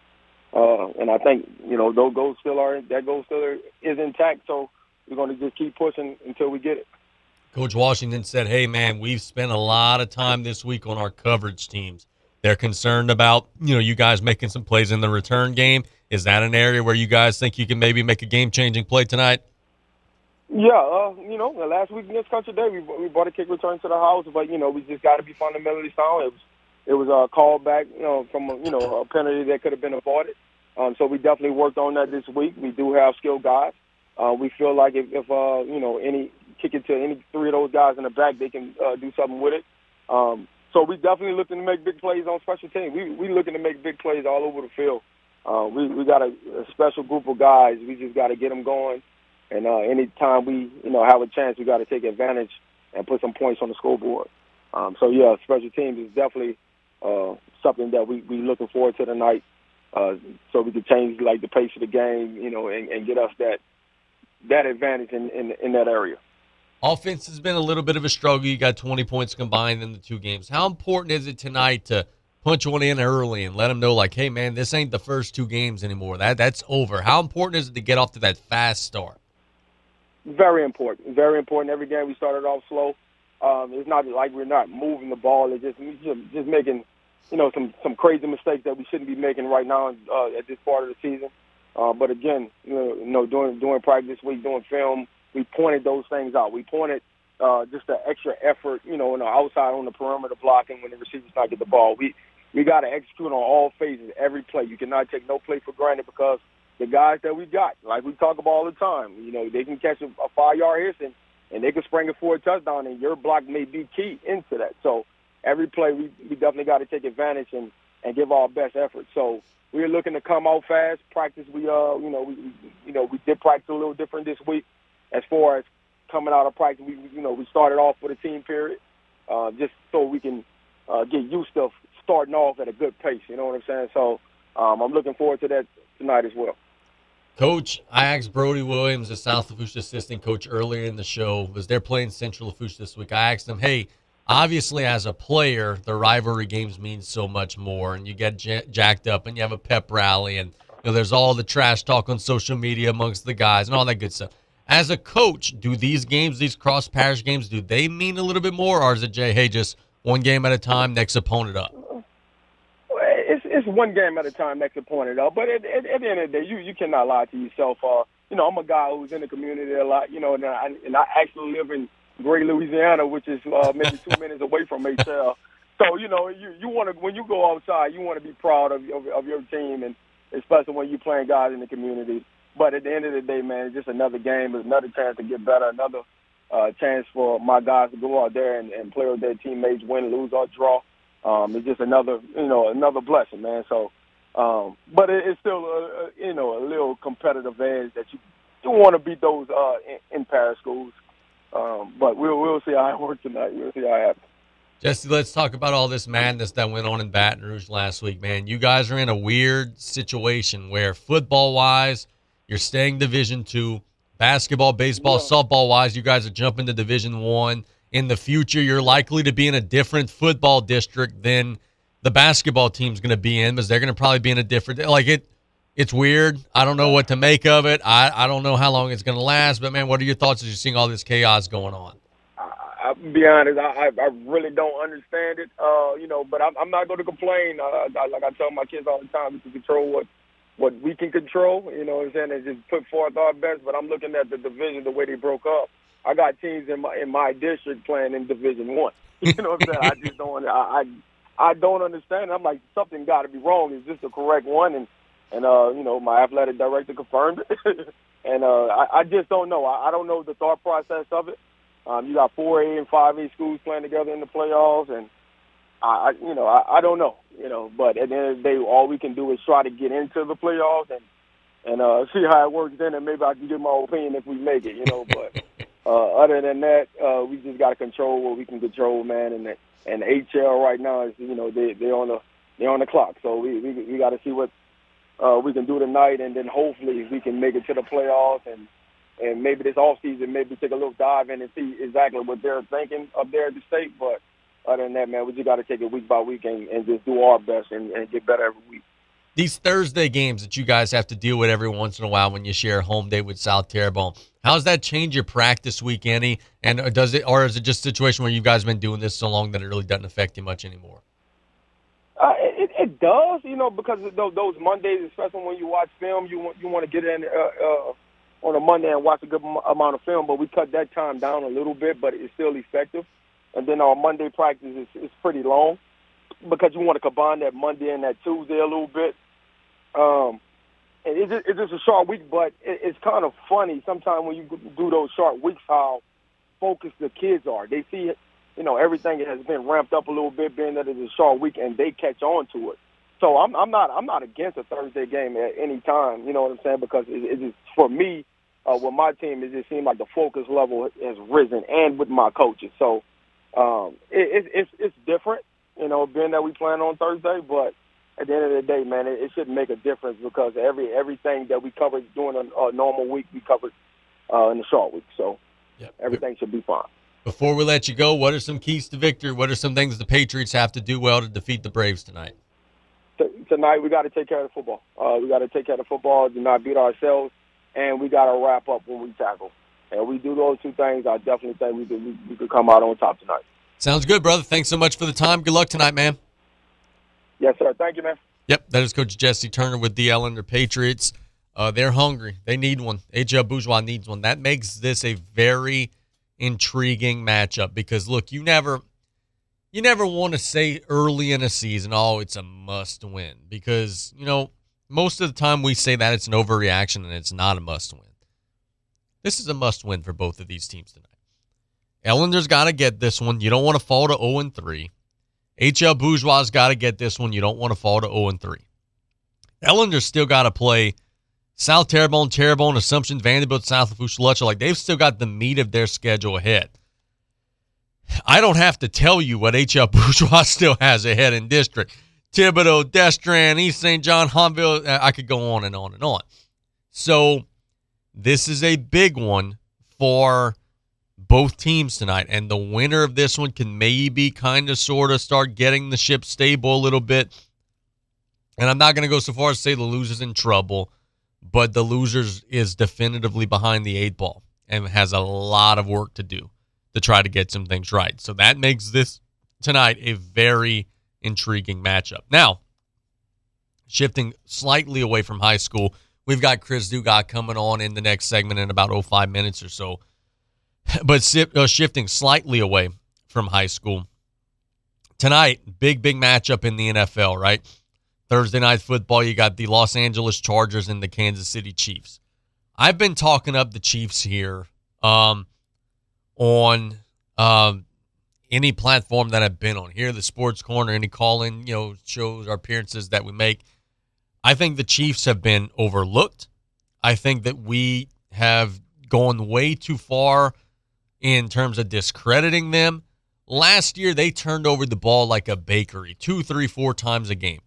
uh, and I think, you know, those goals still are that goal still are, is intact. So we're going to just keep pushing until we get it. Coach Washington said, "Hey, man, we've spent a lot of time this week on our coverage teams. They're concerned about, you know, you guys making some plays in the return game. Is that an area where you guys think you can maybe make a game-changing play tonight?" Yeah, uh, you know, last week against Country Day, we we brought a kick return to the house, but you know, we just got to be fundamentally sound. It was It was a call back, you know, from, you know, a penalty that could have been avoided. Um, so we definitely worked on that this week. We do have skilled guys. Uh, we feel like if, if uh, you know, any kick it to any three of those guys in the back, they can uh, do something with it. Um, so we definitely looking to make big plays on special teams. We we looking to make big plays all over the field. Uh, we we got a, a special group of guys. We just got to get them going. And uh, any time we, you know, have a chance, we got to take advantage and put some points on the scoreboard. Um, so yeah, special teams is definitely Uh, something that we we looking forward to tonight, uh, so we can change like the pace of the game, you know, and, and get us that that advantage in, in in that area. Offense has been a little bit of a struggle. You got twenty points combined in the two games. How important is it tonight to punch one in early and let them know, like, hey, man, this ain't the first two games anymore. That that's over. How important is it to get off to that fast start? Very important. Very important. Every game we started off slow. Um, it's not like we're not moving the ball. It's just just, just making, you know, some, some crazy mistakes that we shouldn't be making right now uh, at this part of the season. Uh, but again, you know, you know, during during practice week, doing film, we pointed those things out. We pointed uh, just the extra effort, you know, on the outside on the perimeter blocking when the receivers not get the ball. We we got to execute on all phases, every play. You cannot take no play for granted because the guys that we got, like we talk about all the time, you know, they can catch a, a five yard hit and. And they can spring it for a touchdown, and your block may be key into that. So every play we, we definitely got to take advantage and, and give our best effort. So we were looking to come out fast. Practice, we uh, you know, we, we you know, we did practice a little different this week. As far as coming out of practice, we you know we started off with a team period, uh, just so we can uh, get used to starting off at a good pace. You know what I'm saying? So um, I'm looking forward to that tonight as well. Coach, I asked Brody Williams, the South Lafourche assistant coach, earlier in the show, as they're playing Central Lafourche this week. I asked him, hey, obviously as a player, the rivalry games mean so much more, and you get j- jacked up, and you have a pep rally, and you know, there's all the trash talk on social media amongst the guys and all that good stuff. As a coach, do these games, these cross-parish games, do they mean a little bit more, or is it, Jay, hey, just one game at a time, next opponent up? It's one game at a time, next opponent up. But at, at, at the end of the day, you, you cannot lie to yourself. Uh, you know, I'm a guy who's in the community a lot, you know, and I, and I actually live in Gray, Louisiana, which is uh, maybe two minutes away from H L. So, you know, you, you want to, when you go outside, you want to be proud of, of, of your team, and especially when you're playing guys in the community. But at the end of the day, man, it's just another game. It's another chance to get better, another uh, chance for my guys to go out there and, and play with their teammates, win, lose, or draw. Um, it's just another, you know, another blessing, man. So, um, but it, it's still, a, a, you know, a little competitive edge that you do want to beat those uh, in, in Paris schools. Um, but we'll we'll see how it works tonight. We'll see how it happens. Jesse, let's talk about all this madness that went on in Baton Rouge last week, man. You guys are in a weird situation where football-wise, you're staying Division two, basketball, baseball, yeah. softball-wise, you guys are jumping to Division one. In the future, you're likely to be in a different football district than the basketball team's going to be in, because they're going to probably be in a different – like, it, it's weird. I don't know what to make of it. I, I don't know how long it's going to last. But, man, what are your thoughts as you're seeing all this chaos going on? I, I'll be honest. I, I really don't understand it, uh, you know, but I'm, I'm not going to complain. I, I, like I tell my kids all the time, we can control what, what we can control, you know what I'm saying, and just put forth our best. But I'm looking at the division, the way they broke up. I got teams in my in my district playing in Division One. You know what I'm saying? I just don't. I I, I don't understand. I'm like, something got to be wrong. Is this the correct one? And and uh, you know, my athletic director confirmed it. and uh, I, I just don't know. I, I don't know the thought process of it. Um, you got four A and five A schools playing together in the playoffs, and I, I you know, I, I don't know. You know, but at the end of the day, all we can do is try to get into the playoffs and and uh, see how it works. Then, and maybe I can give my opinion if we make it. You know, but. Uh, other than that, uh, we just got to control what we can control, man. And and H L right now is, you know, they they're on the they're on the clock. So we we, we got to see what uh, we can do tonight, and then hopefully we can make it to the playoffs. And, and maybe this off season, maybe take a little dive in and see exactly what they're thinking up there at the state. But other than that, man, we just got to take it week by week and, and just do our best and, and get better every week. These Thursday games that you guys have to deal with every once in a while when you share home day with South Terrebonne, how does that change your practice week, any? And does it, or is it just a situation where you guys have been doing this so long that it really doesn't affect you much anymore? Uh, it, it does, you know, because of those, those Mondays, especially when you watch film, you want you want to get in uh, uh, on a Monday and watch a good amount of film. But we cut that time down a little bit, but it's still effective. And then our Monday practice is, is pretty long because you want to combine that Monday and that Tuesday a little bit. Um, and it's just, it's just a short week, but it, it's kind of funny sometimes when you do those short weeks how focused the kids are. They see, you know, everything has been ramped up a little bit, being that it's a short week, and they catch on to it. So I'm, I'm not I'm not against a Thursday game at any time. You know what I'm saying? Because it, it just, for me, uh, with my team, it just seems like the focus level has risen, and with my coaches. So um, it, it, it's it's different, you know, being that we playing on Thursday, but. At the end of the day, man, it, it shouldn't make a difference because every everything that we covered during a, a normal week, we covered uh, in the short week. So yep. everything should be fine. Before we let you go, what are some keys to victory? What are some things the Patriots have to do well to defeat the Braves tonight? T- tonight, we got to take care of the football. Uh, we got to take care of the football, do not beat ourselves, and we got to wrap up when we tackle. And we do those two things, I definitely think we could, we, we could come out on top tonight. Sounds good, brother. Thanks so much for the time. Good luck tonight, man. Yes, sir. Thank you, man. Yep, that is Coach Jesse Turner with the Ellender Patriots. Uh, they're hungry. They need one. H L. Bourgeois needs one. That makes this a very intriguing matchup because, look, you never you never want to say early in a season, oh, it's a must-win because, you know, most of the time we say that it's an overreaction and it's not a must-win. This is a must-win for both of these teams tonight. Ellender's got to get this one. You don't want to fall to oh and three. H L. Bourgeois got to get this one. You don't want to fall to oh and three. Ellender's still got to play South Terrebonne, Terrebonne, Assumption, Vanderbilt, South Lafourche, Luttrell. Like, they've still got the meat of their schedule ahead. I don't have to tell you what H L. Bourgeois still has ahead in district. Thibodaux, Destran, East Saint John, Humville. I could go on and on and on. So this is a big one for both teams tonight. And the winner of this one can maybe kind of sort of start getting the ship stable a little bit. And I'm not going to go so far as to say the loser's in trouble, but the loser is definitively behind the eight ball and has a lot of work to do to try to get some things right. So that makes this tonight a very intriguing matchup. Now, shifting slightly away from high school, we've got Chris Dugas coming on in the next segment in about oh five minutes or so. But shifting slightly away from high school, tonight, big, big matchup in the N F L, right? Thursday night football, you got the Los Angeles Chargers and the Kansas City Chiefs. I've been talking up the Chiefs here um, on um, any platform that I've been on. Here, the Sports Corner, any call-in, you know, shows, our appearances that we make. I think the Chiefs have been overlooked. I think that we have gone way too far in terms of discrediting them. Last year, they turned over the ball like a bakery, two, three, four times a game.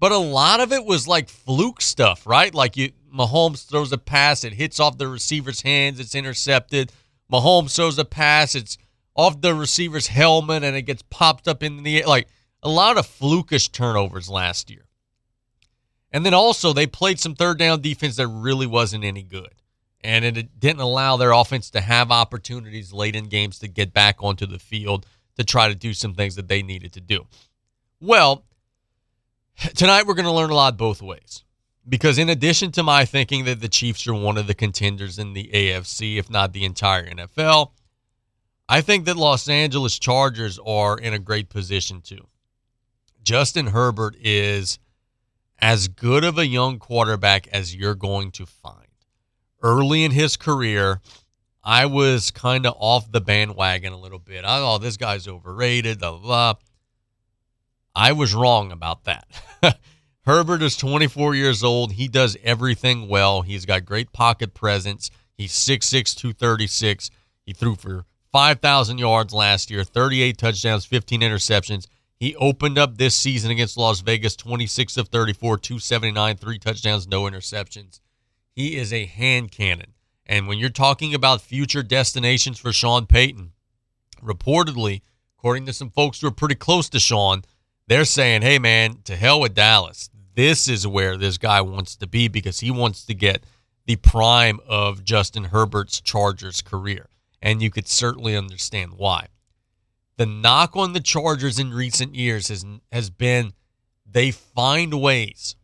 But a lot of it was like fluke stuff, right? Like you, Mahomes throws a pass, it hits off the receiver's hands, it's intercepted. Mahomes throws a pass, it's off the receiver's helmet, and it gets popped up in the air. Like a lot of flukish turnovers last year. And then also they played some third down defense that really wasn't any good. And it didn't allow their offense to have opportunities late in games to get back onto the field to try to do some things that they needed to do. Well, tonight we're going to learn a lot both ways, because in addition to my thinking that the Chiefs are one of the contenders in the A F C, if not the entire N F L, I think that Los Angeles Chargers are in a great position too. Justin Herbert is as good of a young quarterback as you're going to find. Early in his career, I was kind of off the bandwagon a little bit. I thought, this guy's overrated, blah, blah. I was wrong about that. Herbert is twenty-four years old. He does everything well. He's got great pocket presence. He's six six, two thirty-six. He threw for five thousand yards last year, thirty-eight touchdowns, fifteen interceptions. He opened up this season against Las Vegas, twenty-six of thirty-four, two seventy-nine, three touchdowns, no interceptions. He is a hand cannon. And when you're talking about future destinations for Sean Payton, reportedly, according to some folks who are pretty close to Sean, they're saying, hey, man, to hell with Dallas. This is where this guy wants to be, because he wants to get the prime of Justin Herbert's Chargers career. And you could certainly understand why. The knock on the Chargers in recent years has, has been they find ways.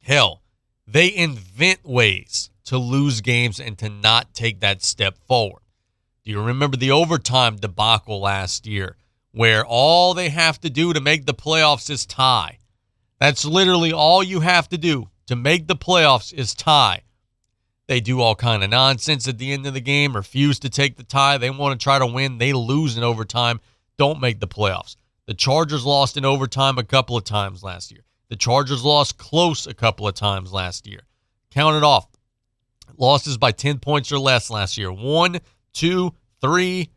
Hell, they invent ways to lose games and to not take that step forward. Do you remember the overtime debacle last year, where all they have to do to make the playoffs is tie? That's literally all you have to do to make the playoffs is tie. They do all kind of nonsense at the end of the game, refuse to take the tie. They want to try to win. They lose in overtime, don't make the playoffs. The Chargers lost in overtime a couple of times last year. The Chargers lost close a couple of times last year. Count it off. Losses by ten points or less last year. One, two, three,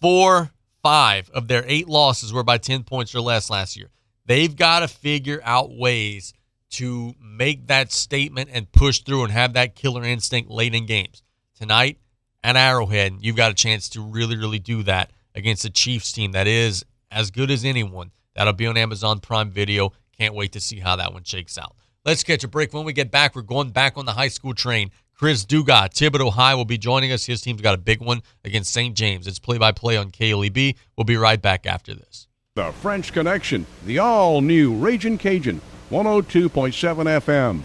four, five of their eight losses were by ten points or less last year. They've got to figure out ways to make that statement and push through and have that killer instinct late in games. Tonight at Arrowhead, you've got a chance to really, really do that against a Chiefs team that is as good as anyone. That'll be on Amazon Prime Video. Can't wait to see how that one shakes out. Let's catch a break. When we get back, we're going back on the high school train. Chris Dugas, Thibodaux High, will be joining us. His team's got a big one against Saint James. It's play-by-play on K L E B. We'll be right back after this. The French Connection, the all-new Ragin' Cajun, one oh two point seven F M.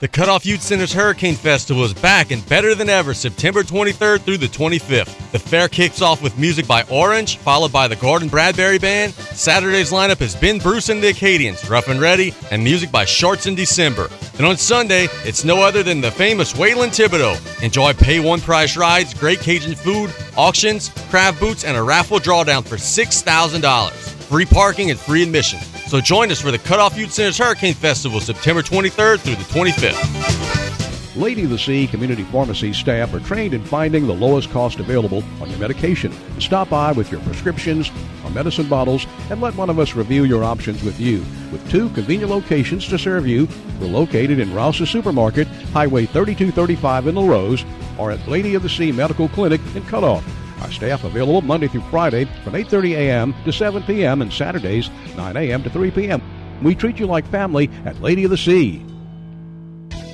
The Cutoff Youth Center's Hurricane Festival is back and better than ever, September twenty-third through the twenty-fifth. The fair kicks off with music by Orange, followed by the Gordon Bradbury Band. Saturday's lineup is Ben Bruce and the Acadians, Rough and Ready, and music by Shorts in December. And on Sunday, it's no other than the famous Wayland Thibodaux. Enjoy pay-one-price rides, great Cajun food, auctions, craft boots, and a raffle drawdown for six thousand dollars. Free parking and free admission. So join us for the Cutoff Youth Center's Hurricane Festival, September twenty-third through the twenty-fifth. Lady of the Sea Community Pharmacy staff are trained in finding the lowest cost available on your medication. Stop by with your prescriptions or medicine bottles and let one of us review your options with you. With two convenient locations to serve you, we're located in Rouse's Supermarket, Highway thirty-two thirty-five in La Rose, or at Lady of the Sea Medical Clinic in Cutoff. Our staff available Monday through Friday from eight thirty a.m. to seven p.m. and Saturdays nine a.m. to three p.m. We treat you like family at Lady of the Sea.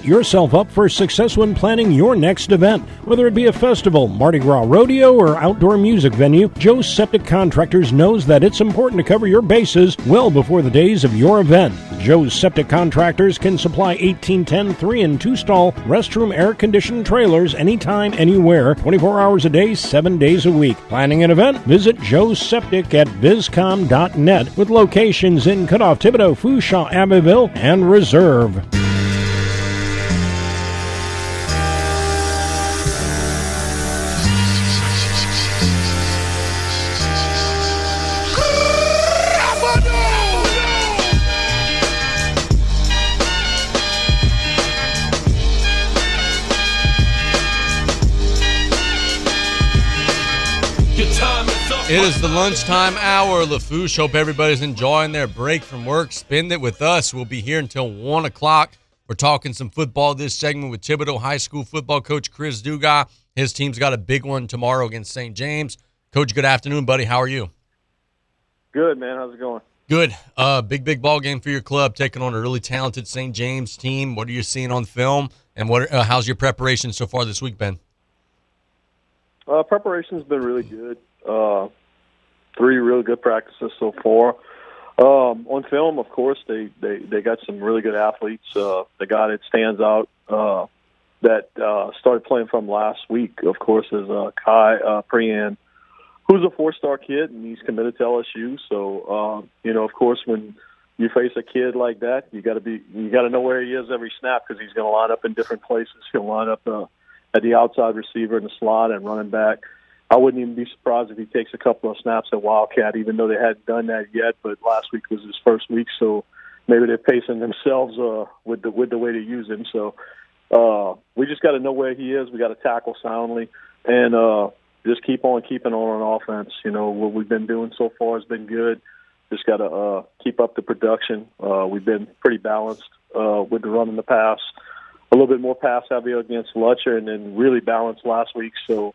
yourself up for success when planning your next event. Whether it be a festival, Mardi Gras rodeo, or outdoor music venue, Joe's Septic Contractors knows that it's important to cover your bases well before the days of your event. Joe's Septic Contractors can supply eighteen ten, three and two stall, restroom air-conditioned trailers anytime, anywhere, twenty-four hours a day, seven days a week. Planning an event? Visit Joe's Septic at bizcom dot net with locations in Cutoff, Thibodaux, Fouchon, Abbeville, and Reserve. It is the lunchtime hour, Lafourche. Hope everybody's enjoying their break from work. Spend it with us. We'll be here until one o'clock. We're talking some football this segment with Thibodaux High School football coach Chris Dugas. His team's got a big one tomorrow against Saint James. Coach, good afternoon, buddy. How are you? Good, man. How's it going? Good. Uh, big, big ball game for your club, taking on a really talented Saint James team. What are you seeing on film, and what? Uh, how's your preparation so far this week been? Uh, preparation's been really good. Uh, Three really good practices so far. Um, on film, of course, they, they, they got some really good athletes. Uh, the guy that stands out uh, that uh, started playing from last week, of course, is uh, Kai uh, Prian, who's a four-star kid, and he's committed to L S U. So, uh, you know, of course, when you face a kid like that, you got to be you got to know where he is every snap, because he's going to line up in different places. He'll line up uh, at the outside receiver in the slot and running back. I wouldn't even be surprised if he takes a couple of snaps at Wildcat, even though they hadn't done that yet. But last week was his first week, so maybe they're pacing themselves uh, with the with the way they use him. So uh, we just got to know where he is. We got to tackle soundly and uh, just keep on keeping on on offense. You know, what we've been doing so far has been good. Just got to uh, keep up the production. Uh, we've been pretty balanced uh, with the run and the pass. A little bit more pass heavy against Lutcher, and then really balanced last week. So.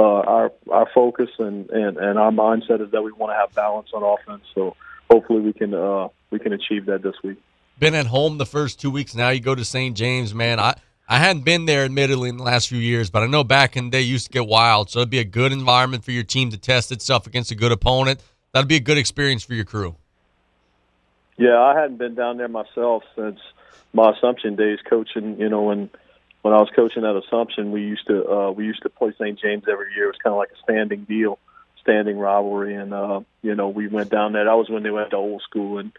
Uh, our our focus and, and, and our mindset is that we want to have balance on offense. So hopefully we can uh, we can achieve that this week. been at home the first two weeks. Now you go to Saint James, man. I, I hadn't been there, admittedly, in the last few years, but I know back in the day used to get wild. So it'd be a good environment for your team to test itself against a good opponent. That'd be a good experience for your crew. Yeah, I hadn't been down there myself since my Assumption days coaching. You know, when when I was coaching at Assumption, we used to uh, we used to play Saint James every year. It was kind of like a standing deal, standing rivalry, and uh, you know, we went down there. That was when they went to Old School, and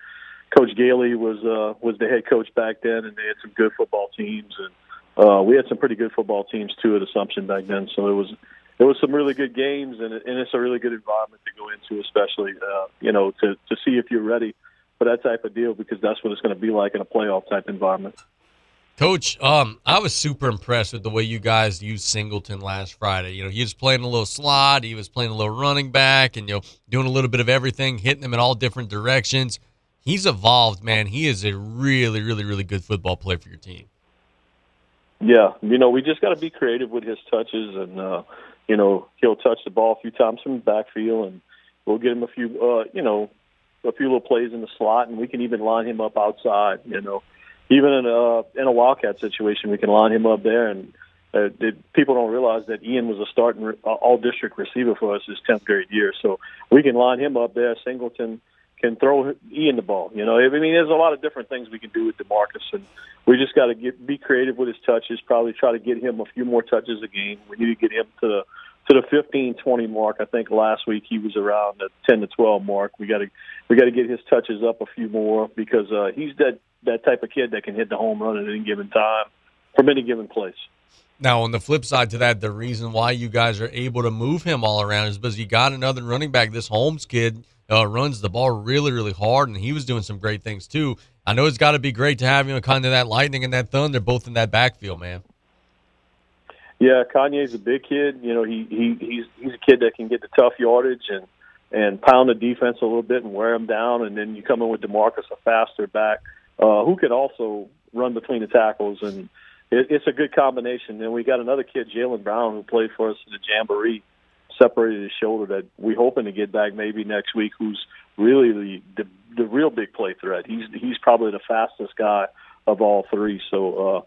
Coach Gailey was uh, was the head coach back then, and they had some good football teams, and uh, we had some pretty good football teams too at Assumption back then. So it was it was some really good games, and, it, and it's a really good environment to go into, especially uh, you know, to to see if you're ready for that type of deal, because that's what it's going to be like in a playoff-type environment. Coach, um, I was super impressed with the way you guys used Singleton last Friday. You know, he was playing a little slot, he was playing a little running back, and, you know, doing a little bit of everything, hitting them in all different directions. He's evolved, man. He is a really, really, really good football player for your team. Yeah, you know, we just got to be creative with his touches, and, uh, you know, he'll touch the ball a few times from the backfield, and we'll get him a few, uh, you know, a few little plays in the slot, and we can even line him up outside. You know, even in a in a wildcat situation, we can line him up there. And uh, it, people don't realize that Ian was a starting re- all district receiver for us his tenth grade year, so we can line him up there. Singleton can throw Ian the ball. You know, I mean, there's a lot of different things we can do with DeMarcus, and we just got to get be creative with his touches. Probably try to get him a few more touches a game. We need to get him to the to the fifteen, twenty mark. I think last week he was around the ten to twelve mark. We got to we got to get his touches up a few more, because uh, he's that, that type of kid that can hit the home run at any given time from any given place. Now, on the flip side to that, the reason why you guys are able to move him all around is because you got another running back. This Holmes kid uh, runs the ball really, really hard, and he was doing some great things too. I know it's got to be great to have him, you know, kind of that lightning and that thunder both in that backfield, man. Yeah, Kanye's a big kid. You know, he, he he's he's a kid that can get the tough yardage and, and pound the defense a little bit and wear him down. And then you come in with DeMarcus, a faster back, uh, who can also run between the tackles. And it, it's a good combination. And we got another kid, Jalen Brown, who played for us in the Jamboree, separated his shoulder, that we're hoping to get back maybe next week, who's really the the, the real big play threat. He's, he's probably the fastest guy of all three. So, uh,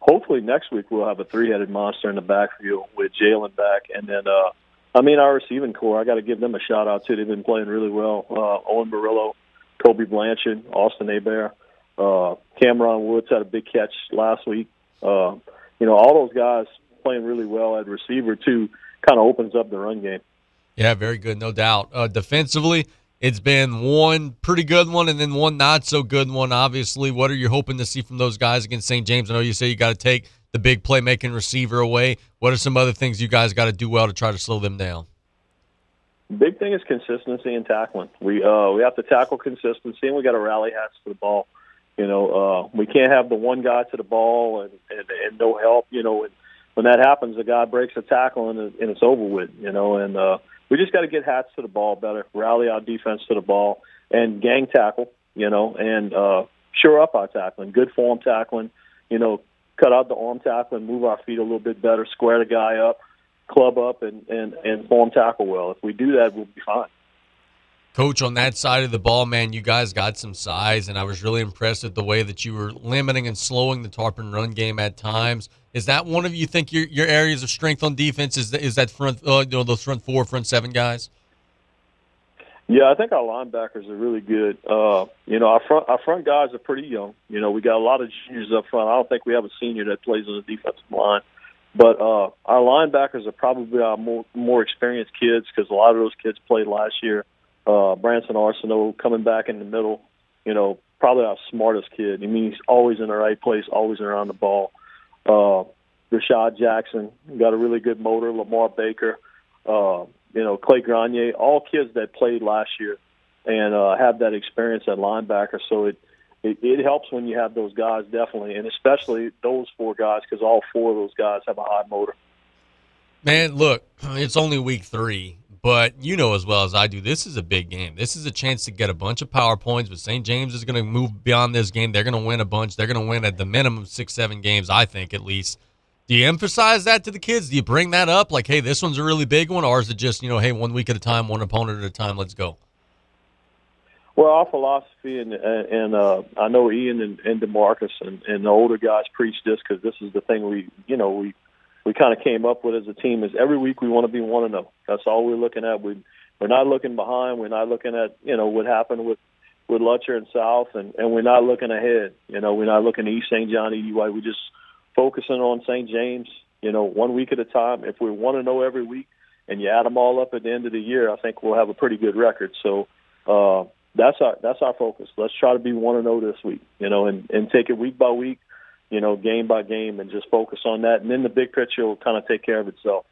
hopefully next week we'll have a three-headed monster in the backfield with Jalen back. And then, uh, I mean, our receiving core, I got to give them a shout-out, too. They've been playing really well. Uh, Owen Murillo, Kobe Blanchard, Austin Hebert, uh, Cameron Woods had a big catch last week. Uh, you know, all those guys playing really well at receiver, too, kind of opens up the run game. Yeah, very good, no doubt. Uh, defensively, it's been one pretty good one and then one not-so-good one, obviously. What are you hoping to see from those guys against Saint James? I know you say you got to take the big playmaking receiver away. What are some other things you guys got to do well to try to slow them down? Big thing is consistency and tackling. We uh, we have to tackle consistency, and we got to rally hats to the ball. You know, uh, we can't have the one guy to the ball and, and, and no help. You know, and when that happens, the guy breaks a tackle and, and it's over with, you know, and uh, – we just got to get hats to the ball better, rally our defense to the ball, and gang tackle, you know, and uh, shore up our tackling, good form tackling, you know, cut out the arm tackling, move our feet a little bit better, square the guy up, club up, and, and, and form tackle well. If we do that, we'll be fine. Coach, on that side of the ball, man, you guys got some size, and I was really impressed at the way that you were limiting and slowing the Tarpon run game at times. Is that one of you think your your areas of strength on defense is, the, is that front uh, you know, those front four, front seven guys? Yeah, I think our linebackers are really good. Uh, you know, our front our front guys are pretty young. You know, we got a lot of juniors up front. I don't think we have a senior that plays on the defensive line. But uh, our linebackers are probably our more, more experienced kids, because a lot of those kids played last year. Uh, Branson Arsenault coming back in the middle, you know, probably our smartest kid. I mean, he's always in the right place, always around the ball. Uh, Rashad Jackson got a really good motor. Lamar Baker, uh, you know, Clay Granier, all kids that played last year and uh, have that experience at linebacker. So it, it it helps when you have those guys, definitely, and especially those four guys, because all four of those guys have a high motor. Man, look, it's only week three. But you know as well as I do, this is a big game. This is a chance to get a bunch of power points, but Saint James is going to move beyond this game. They're going to win a bunch. They're going to win at the minimum six, seven games, I think, at least. Do you emphasize that to the kids? Do you bring that up? Like, hey, this one's a really big one, or is it just, you know, hey, one week at a time, one opponent at a time, let's go? Well, our philosophy, and and uh, I know Ian and, and DeMarcus and, and the older guys preach this because this is the thing we, you know, we we kind of came up with as a team is every week we want to be one and oh. That's all we're looking at. We, we're not looking behind. We're not looking at, you know, what happened with, with Lutcher and South, and, and we're not looking ahead. You know, we're not looking East Saint John, E D Y. We're just focusing on Saint James, you know, one week at a time. If we're one and oh every week and you add them all up at the end of the year, I think we'll have a pretty good record. So, uh That's our that's our focus. Let's try to be one and zero this week, you know, and, and take it week by week, you know, game by game, and just focus on that. And then the big picture will kind of take care of itself.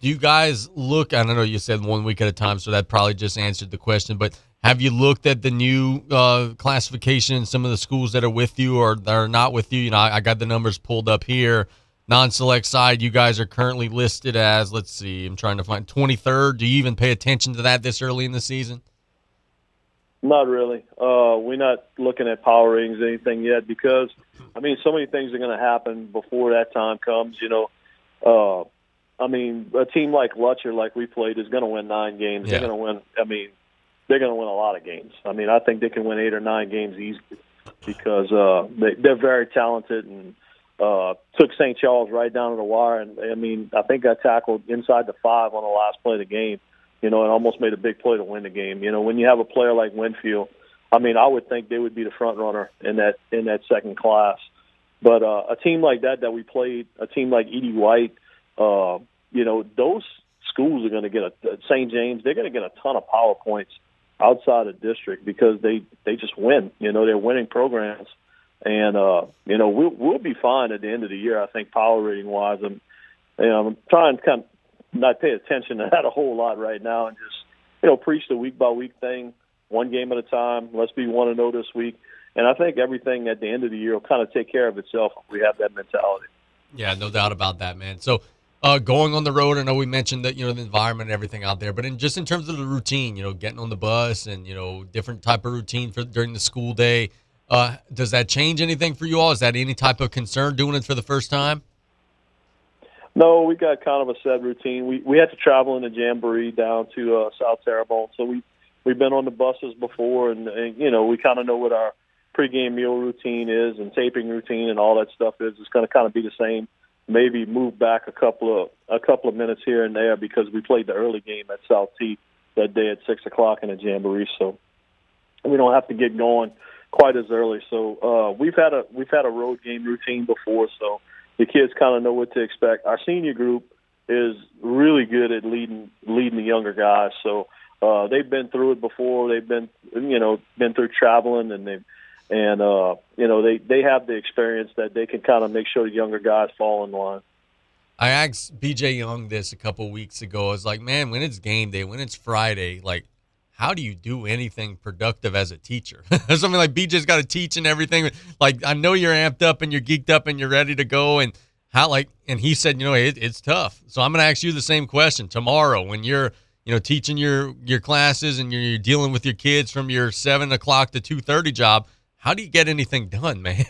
Do you guys look? I don't know. You said one week at a time, so that probably just answered the question. But have you looked at the new uh, classification in some of the schools that are with you or that are not with you? You know, I, I got the numbers pulled up here. Non-select side, you guys are currently listed as, let's see, I'm trying to find twenty-third. Do you even pay attention to that this early in the season? Not really. Uh, we're not looking at power ratings or anything yet because, I mean, so many things are going to happen before that time comes. You know, uh, I mean, a team like Lutcher, like we played, is going to win nine games. Yeah. They're going to win. I mean, they're going to win a lot of games. I mean, I think they can win eight or nine games easily because uh, they, they're very talented and uh, took Saint Charles right down to the wire. And I mean, I think got tackled inside the five on the last play of the game. You know, and almost made a big play to win the game. You know, when you have a player like Winfield, I mean, I would think they would be the front runner in that in that second class. But uh, a team like that that we played, a team like Edie White, uh, you know, those schools are going to get a Saint James. They're going to get a ton of power points outside of district because they, they just win. You know, they're winning programs, and uh, you know, we'll we'll be fine at the end of the year. I think power rating wise, I'm, you know, I'm trying to kind of not pay attention to that a whole lot right now and just, you know, preach the week-by-week thing, one game at a time. Let's be one and oh this week. And I think everything at the end of the year will kind of take care of itself if we have that mentality. Yeah, no doubt about that, man. So uh, going on the road, I know we mentioned that, you know, the environment and everything out there, but in, just in terms of the routine, you know, getting on the bus and, you know, different type of routine for during the school day, uh, does that change anything for you all? Is that any type of concern doing it for the first time? No, we got kind of a set routine. We we had to travel in the Jamboree down to uh, South Terrebonne, so we we've been on the buses before, and, and you know we kind of know what our pregame meal routine is and taping routine and all that stuff is. It's going to kind of be the same. Maybe move back a couple of a couple of minutes here and there because we played the early game at South T that day at six o'clock in the Jamboree, so we don't have to get going quite as early. So uh, we've had a we've had a road game routine before, so. The kids kind of know what to expect. Our senior group is really good at leading leading the younger guys. So uh, they've been through it before. They've been, you know, been through traveling, and they and uh, you know they, they have the experience that they can kind of make sure the younger guys fall in line. I asked B J Young this a couple weeks ago. I was like, man, when it's game day, when it's Friday, like, how do you do anything productive as a teacher? Something like B J's got to teach and everything. Like, I know you're amped up and you're geeked up and you're ready to go. And how, like, and he said, you know, it, it's tough. So I'm going to ask you the same question tomorrow when you're, you know, teaching your, your classes and you're, you're dealing with your kids from your seven o'clock to two thirty job. How do you get anything done, man?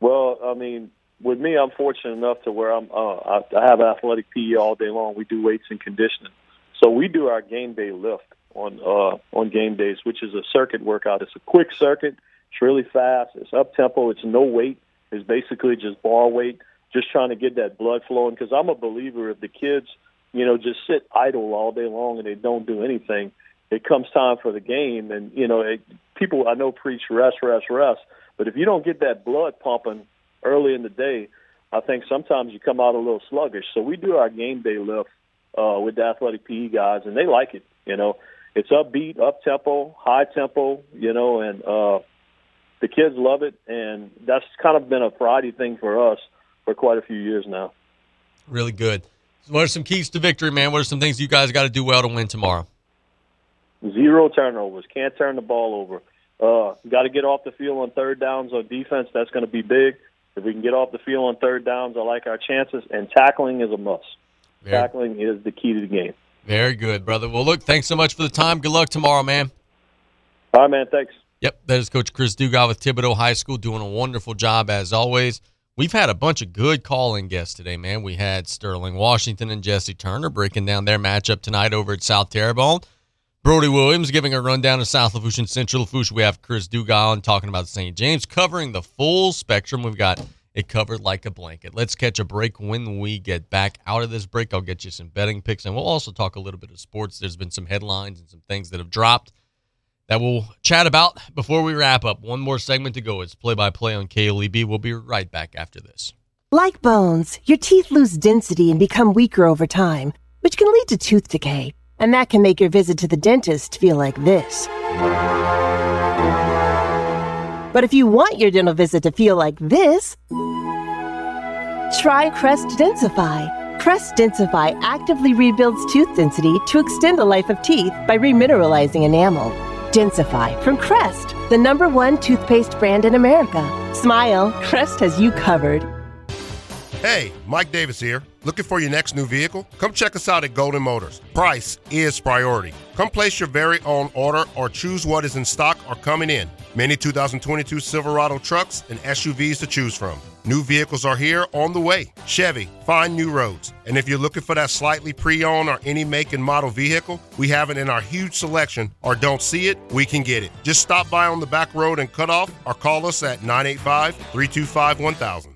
Well, I mean, with me, I'm fortunate enough to where I'm, uh, I, I have athletic P E all day long. We do weights and conditioning. So we do our game day lift on uh, on game days, which is a circuit workout. It's a quick circuit. It's really fast. It's up-tempo. It's no weight. It's basically just bar weight, just trying to get that blood flowing. Because I'm a believer if the kids, you know, just sit idle all day long and they don't do anything, it comes time for the game. And, you know, it, people I know preach rest, rest, rest. But if you don't get that blood pumping early in the day, I think sometimes you come out a little sluggish. So we do our game day lift. Uh, with the athletic P E guys, and they like it. You know, it's upbeat, up tempo, high tempo. You know, and uh, the kids love it, and that's kind of been a Friday thing for us for quite a few years now. Really good. So what are some keys to victory, man? What are some things you guys got to do well to win tomorrow? Zero turnovers. Can't turn the ball over. Uh, got to get off the field on third downs on defense. That's going to be big. If we can get off the field on third downs, I like our chances. And tackling is a must. Very Tackling is the key to the game. Very good, brother. Well, look, thanks so much for the time. Good luck tomorrow, man. All right, man. Thanks. Yep, that is Coach Chris Dugas with Thibodaux High School doing a wonderful job as always. We've had a bunch of good call-in guests today, man. We had Sterling Washington and Jesse Turner breaking down their matchup tonight over at South Terrebonne. Brody Williams giving a rundown of South Lafourche and Central Lafourche. We have Chris Dugas talking about Saint James, covering the full spectrum. We've got it covered like a blanket. Let's catch a break. When we get back out of this break, I'll get you some betting picks, and we'll also talk a little bit of sports. There's been some headlines and some things that have dropped that we'll chat about before we wrap up. One more segment to go. It's play-by-play on K L E B. We'll be right back after this. Like bones, your teeth lose density and become weaker over time, which can lead to tooth decay, and that can make your visit to the dentist feel like this. But if you want your dental visit to feel like this, try Crest Densify. Crest Densify actively rebuilds tooth density to extend the life of teeth by remineralizing enamel. Densify from Crest, the number one toothpaste brand in America. Smile, Crest has you covered. Hey, Mike Davis here. Looking for your next new vehicle? Come check us out at Golden Motors. Price is priority. Come place your very own order or choose what is in stock or coming in. Many two thousand twenty-two Silverado trucks and S U Vs to choose from. New vehicles are here on the way. Chevy, find new roads. And if you're looking for that slightly pre-owned or any make and model vehicle, we have it in our huge selection, or don't see it, we can get it. Just stop by on the back road and cut off, or call us at nine eight five, three two five, one thousand.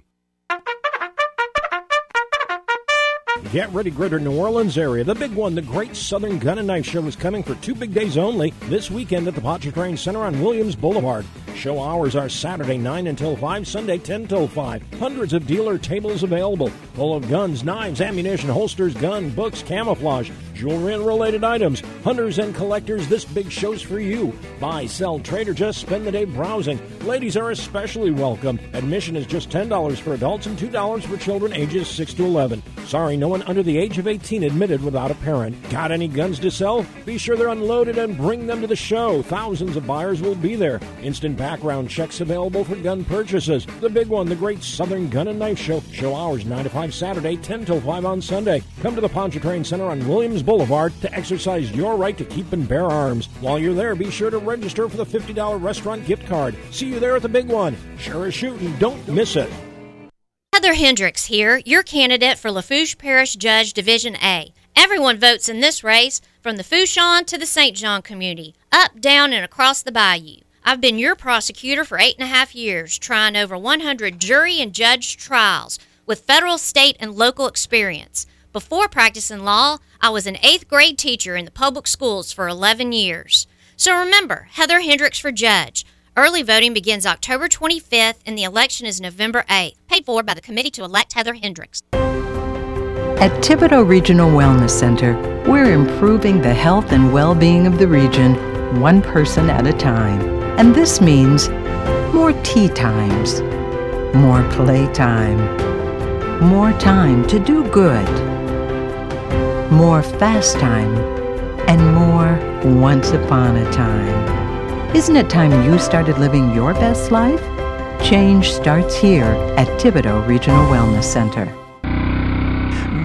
Get ready, Greater New Orleans area. The big one, the Great Southern Gun and Knife Show, is coming for two big days only this weekend at the Pontchartrain Center on Williams Boulevard. Show hours are Saturday nine until five, Sunday ten till five. Hundreds of dealer tables available, full of guns, knives, ammunition, holsters, gun, books, camouflage, jewelry, and related items. Hunters and collectors, this big show's for you. Buy, sell, trade, or just spend the day browsing. Ladies are especially welcome. Admission is just ten dollars for adults and two dollars for children ages six to eleven. Sorry, no one under the age of eighteen admitted without a parent. Got any guns to sell? Be sure they're unloaded and bring them to the show. Thousands of buyers will be there. Instant background checks available for gun purchases. The big one, the Great Southern Gun and Knife Show. Show hours nine to five Saturday, ten till five on Sunday. Come to the Pontchartrain Center on Williams Boulevard to exercise your right to keep and bear arms. While you're there, be sure to register for the fifty dollars restaurant gift card. See you there at the big one. Sure is shooting. Don't miss it. Heather Hendricks here, your candidate for Lafourche Parish Judge Division A. Everyone votes in this race, from the Fouchon to the Saint John community, up, down, and across the bayou. I've been your prosecutor for eight and a half years, trying over one hundred jury and judge trials, with federal, state, and local experience. Before practicing law, I was an eighth grade teacher in the public schools for eleven years. So remember, Heather Hendricks for Judge. Early voting begins October twenty-fifth, and the election is November eighth, paid for by the committee to elect Heather Hendricks. At Thibodaux Regional Wellness Center, we're improving the health and well-being of the region one person at a time. And this means more tea times, more play time, more time to do good, more fast time, and more once upon a time. Isn't it time you started living your best life? Change starts here at Thibodaux Regional Wellness Center.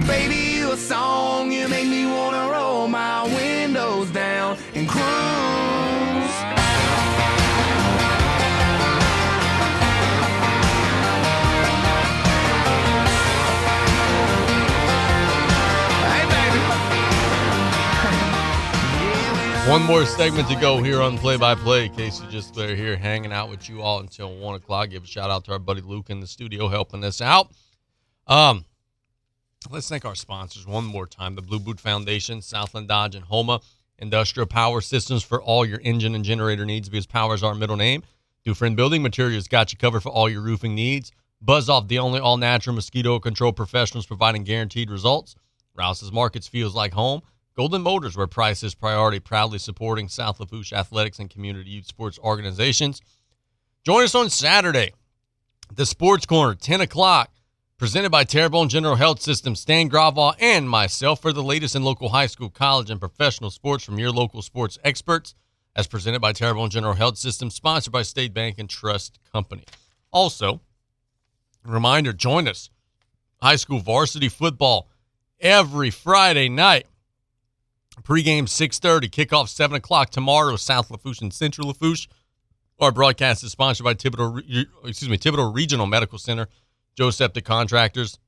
Baby, you a song, you make me want to roll my windows down and cruise. One more segment to go here on Play by Play. Casey Gisclair here, hanging out with you all until one o'clock. Give a shout out to our buddy Luke in the studio helping us out. Um, let's thank our sponsors one more time: the Blue Boot Foundation, Southland Dodge, and Homa Industrial Power Systems for all your engine and generator needs, because power is our middle name. Dufresne Building Materials got you covered for all your roofing needs. Buzz Off, the only all-natural mosquito control professionals providing guaranteed results. Rouse's Markets feels like home. Golden Motors, where price is priority, proudly supporting South Lafourche athletics and community youth sports organizations. Join us on Saturday, the Sports Corner, ten o'clock, presented by Terrebonne General Health System, Stan Gravois, and myself for the latest in local high school, college, and professional sports from your local sports experts, as presented by Terrebonne General Health System, sponsored by State Bank and Trust Company. Also, reminder, join us, high school varsity football every Friday night. Pre-game six thirty, kickoff seven o'clock tomorrow, South Lafourche and Central Lafourche. Our broadcast is sponsored by Thibodaux, excuse me, Thibodaux Regional Medical Center, Joseph the Contractors,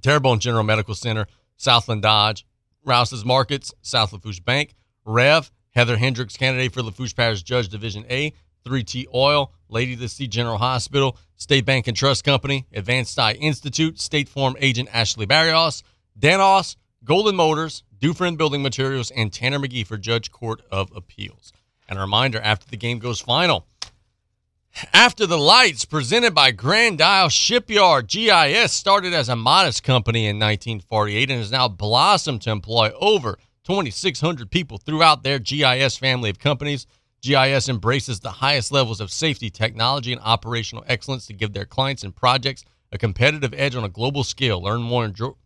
Terrebonne General Medical Center, Southland Dodge, Rouse's Markets, South Lafourche Bank, Rev, Heather Hendricks, candidate for Lafourche Parish Judge Division A, three T Oil, Lady of the Sea General Hospital, State Bank and Trust Company, Advanced Eye Institute, State Farm Agent Ashley Barrios, Danos, Golden Motors, Dufresne Building Materials, and Tanner McGee for Judge Court of Appeals. And a reminder, after the game goes final, After the Lights, presented by Grand Isle Shipyard. G I S started as a modest company in nineteen forty-eight and has now blossomed to employ over twenty-six hundred people throughout their G I S family of companies. G I S embraces the highest levels of safety, technology, and operational excellence to give their clients and projects a competitive edge on a global scale. Learn more and jo-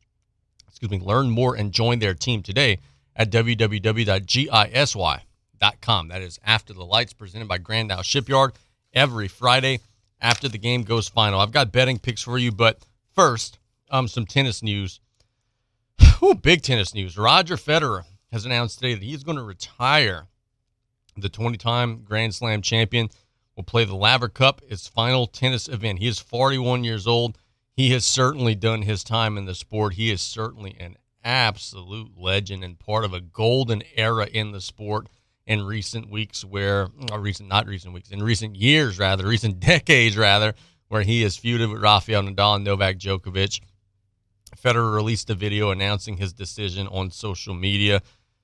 excuse me, learn more and join their team today at w w w dot g i s y dot com. That is After the Lights, presented by Grand Isle Shipyard, every Friday after the game goes final. I've got betting picks for you, but first, um, some tennis news. Ooh, big tennis news. Roger Federer has announced today that he's going to retire. The twenty-time Grand Slam champion will play the Laver Cup, its final tennis event. He is forty-one years old. He has certainly done his time in the sport. He is certainly an absolute legend and part of a golden era in the sport. In recent weeks where, or recent, not recent weeks, in recent years rather, recent decades rather, where he has feuded with Rafael Nadal and Novak Djokovic. Federer released a video announcing his decision on social media,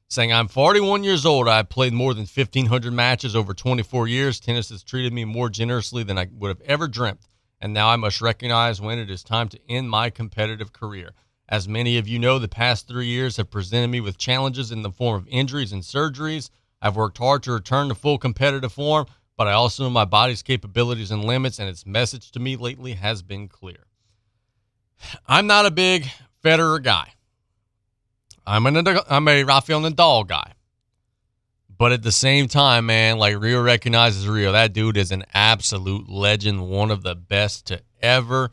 saying, "I'm forty-one years old. I've played more than fifteen hundred matches over twenty-four years. Tennis has treated me more generously than I would have ever dreamt, and now I must recognize when it is time to end my competitive career. As many of you know, the past three years have presented me with challenges in the form of injuries and surgeries. I've worked hard to return to full competitive form, but I also know my body's capabilities and limits, and its message to me lately has been clear." I'm not a big Federer guy. I'm, an, I'm a Rafael Nadal guy. But at the same time, man, like Rio recognizes Rio. That dude is an absolute legend, one of the best to ever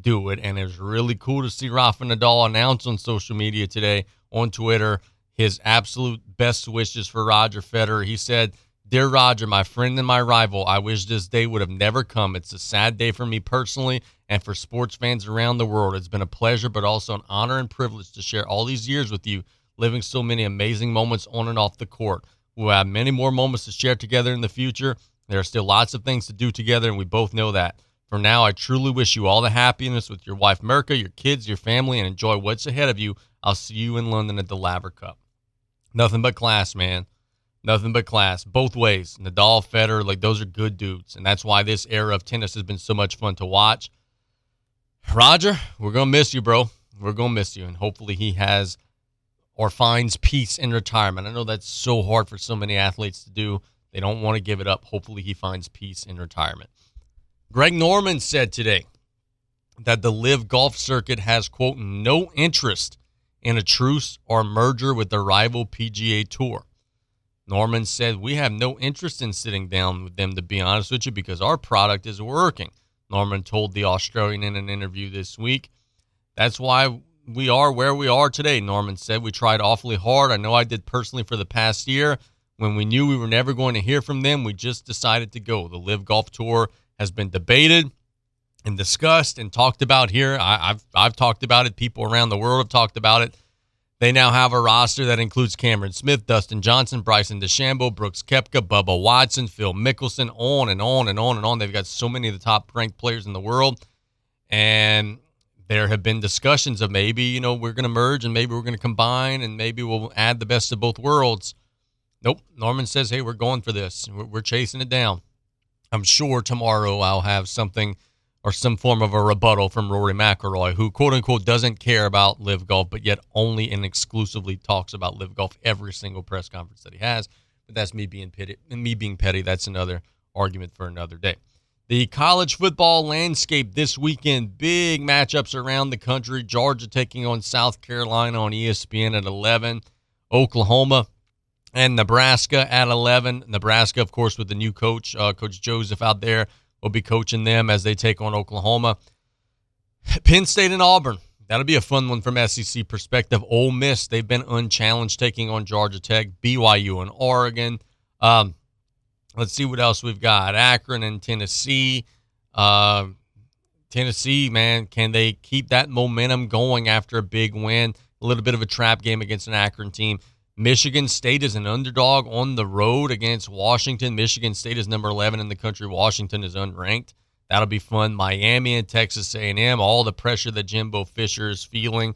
do it. And it's really cool to see Rafael Nadal announce on social media today, on Twitter, his absolute best wishes for Roger Federer. He said, "Dear Roger, my friend and my rival, I wish this day would have never come. It's a sad day for me personally and for sports fans around the world. It's been a pleasure, but also an honor and privilege to share all these years with you, living so many amazing moments on and off the court. We'll have many more moments to share together in the future. There are still lots of things to do together, and we both know that. For now, I truly wish you all the happiness with your wife, Mirka, your kids, your family, and enjoy what's ahead of you. I'll see you in London at the Laver Cup." Nothing but class, man. Nothing but class. Both ways. Nadal, Federer, like those are good dudes. And that's why this era of tennis has been so much fun to watch. Roger, we're going to miss you, bro. We're going to miss you. And hopefully he has or finds peace in retirement. I know that's so hard for so many athletes to do. They don't want to give it up. Hopefully he finds peace in retirement. Greg Norman said today that the L I V Golf Circuit has, quote, no interest in a truce or merger with the rival P G A Tour. Norman said, "We have no interest in sitting down with them, to be honest with you, because our product is working," Norman told The Australian in an interview this week. "That's why we are where we are today," Norman said. "We tried awfully hard. I know I did personally for the past year. When we knew we were never going to hear from them, we just decided to go. The L I V Golf Tour has been debated and discussed and talked about here. I, I've I've talked about it. People around the world have talked about it. They now have a roster that includes Cameron Smith, Dustin Johnson, Bryson DeChambeau, Brooks Koepka, Bubba Watson, Phil Mickelson, on and on and on and on. They've got so many of the top-ranked players in the world. And there have been discussions of maybe, you know, we're going to merge and maybe we're going to combine and maybe we'll add the best of both worlds. Nope. Norman says, hey, we're going for this. We're, we're chasing it down. I'm sure tomorrow I'll have something or some form of a rebuttal from Rory McIlroy, who, quote-unquote, doesn't care about L I V Golf, but yet only and exclusively talks about L I V Golf every single press conference that he has. But that's me being petty. And me being petty, that's another argument for another day. The college football landscape this weekend, big matchups around the country. Georgia taking on South Carolina on E S P N at eleven. Oklahoma and Nebraska at eleven. Nebraska, of course, with the new coach, uh, Coach Joseph out there, will be coaching them as they take on Oklahoma. Penn State and Auburn. That'll be a fun one from S E C perspective. Ole Miss, they've been unchallenged, taking on Georgia Tech, B Y U and Oregon. Um, let's see what else we've got. Akron and Tennessee. Uh, Tennessee, man, can they keep that momentum going after a big win? A little bit of a trap game against an Akron team Michigan State is an underdog on the road against Washington. Michigan State is number eleven in the country. Washington is unranked. That'll be fun. Miami and Texas A and M, all the pressure that Jimbo Fisher is feeling.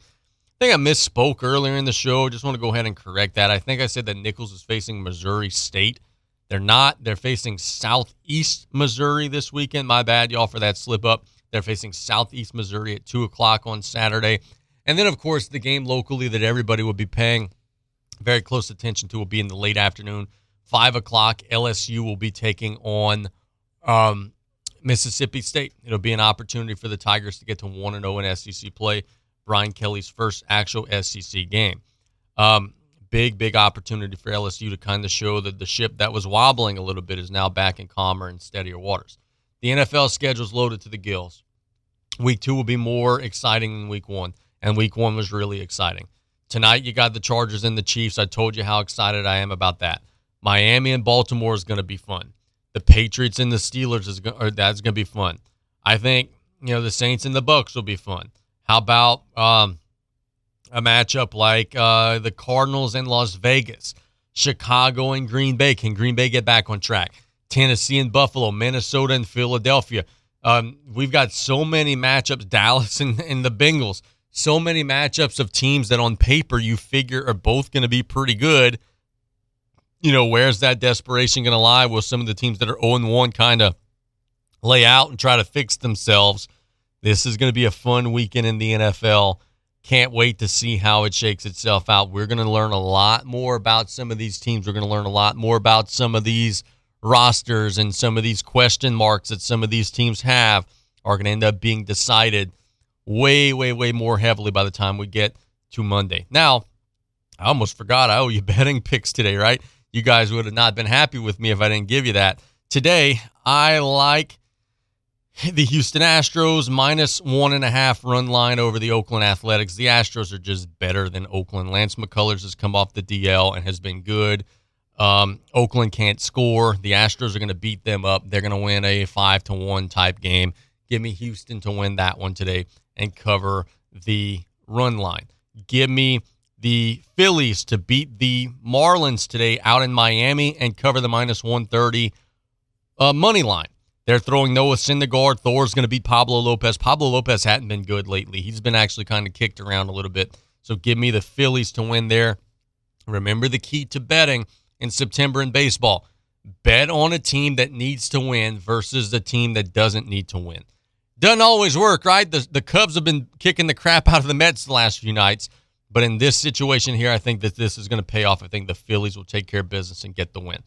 I think I misspoke earlier in the show. Just want to go ahead and correct that. I think I said that Nichols is facing Missouri State. They're not. They're facing Southeast Missouri this weekend. My bad, y'all, for that slip up. They're facing Southeast Missouri at two o'clock on Saturday. And then, of course, the game locally that everybody will be paying very close attention to will be in the late afternoon, five o'clock. L S U will be taking on um, Mississippi State. It'll be an opportunity for the Tigers to get to one and oh in S E C play, Brian Kelly's first actual S E C game. Um, big, big opportunity for L S U to kind of show that the ship that was wobbling a little bit is now back in calmer and steadier waters. The N F L schedule is loaded to the gills. Week two will be more exciting than week one, and week one was really exciting. Tonight, you got the Chargers and the Chiefs. I told you how excited I am about that. Miami and Baltimore is going to be fun. The Patriots and the Steelers, is go- or that's going to be fun. I think, you know, the Saints and the Bucks will be fun. How about um, a matchup like uh, the Cardinals and Las Vegas, Chicago and Green Bay? Can Green Bay get back on track? Tennessee and Buffalo, Minnesota and Philadelphia. Um, we've got so many matchups, Dallas and, and the Bengals, so many matchups of teams that on paper you figure are both going to be pretty good. You know, where's that desperation going to lie? Will some of the teams that are oh and one kind of lay out and try to fix themselves? This is going to be a fun weekend in the N F L. Can't wait to see how it shakes itself out. We're going to learn a lot more about some of these teams. We're going to learn a lot more about some of these rosters, and some of these question marks that some of these teams have are going to end up being decided way, way, way more heavily by the time we get to Monday. Now, I almost forgot I owe you betting picks today, right? You guys would have not been happy with me if I didn't give you that. Today, I like the Houston Astros minus one and a half run line over the Oakland Athletics. The Astros are just better than Oakland. Lance McCullers has come off the D L and has been good. Um, Oakland can't score. The Astros are going to beat them up. They're going to win a five to one type game. Give me Houston to win that one today and cover the run line. Give me the Phillies to beat the Marlins today out in Miami and cover the minus one thirty uh, money line. They're throwing Noah Syndergaard. Thor's going to beat Pablo Lopez. Pablo Lopez hadn't been good lately. He's been actually kind of kicked around a little bit. So give me the Phillies to win there. Remember the key to betting in September in baseball, bet on a team that needs to win versus the team that doesn't need to win. Doesn't always work, right? The, the Cubs have been kicking the crap out of the Mets the last few nights, but in this situation here, I think that this is going to pay off. I think the Phillies will take care of business and get the win.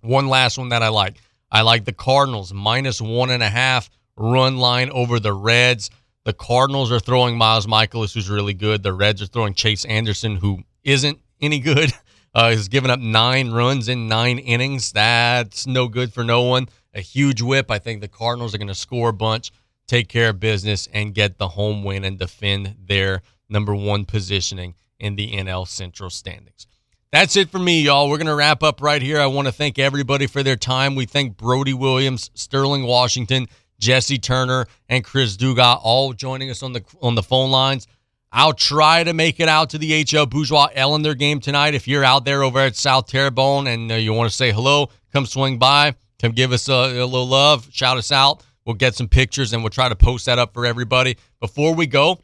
One last one that I like. I like the Cardinals, minus one and a half run line over the Reds. The Cardinals are throwing Miles Michaelis, who's really good. The Reds are throwing Chase Anderson, who isn't any good. Uh, he's given up nine runs in nine innings. That's no good for no one. A huge whip. I think the Cardinals are going to score a bunch, take care of business, and get the home win and defend their number one positioning in the N L Central standings. That's it for me, y'all. We're going to wrap up right here. I want to thank everybody for their time. We thank Brody Williams, Sterling Washington, Jesse Turner, and Chris Dugas, all joining us on the on the phone lines. I'll try to make it out to the H L Bourgeois Ellender game tonight. If you're out there over at South Terrebonne and uh, you want to say hello, come swing by, come give us a, a little love, shout us out. We'll get some pictures, and we'll try to post that up for everybody. Before we go,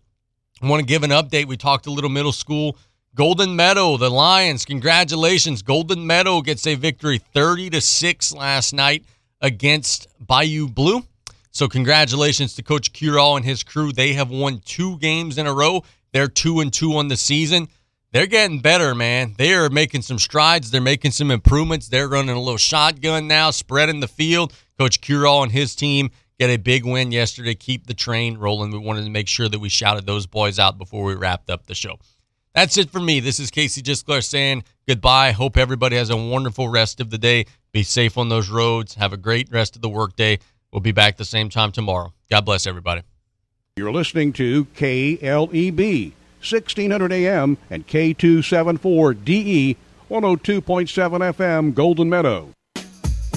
I want to give an update. We talked a little middle school. Golden Meadow, the Lions, congratulations. Golden Meadow gets a victory thirty to six last night against Bayou Blue. So congratulations to Coach Curall and his crew. They have won two games in a row. They're two and two on the season. They're getting better, man. They are making some strides. They're making some improvements. They're running a little shotgun now, spreading the field. Coach Curall and his team get a big win yesterday. Keep the train rolling. We wanted to make sure that we shouted those boys out before we wrapped up the show. That's it for me. This is Casey Gisclair saying goodbye. Hope everybody has a wonderful rest of the day. Be safe on those roads. Have a great rest of the workday. We'll be back the same time tomorrow. God bless everybody. You're listening to K L E B, sixteen hundred A M and K two seventy-four D E, one oh two point seven F M, Golden Meadow.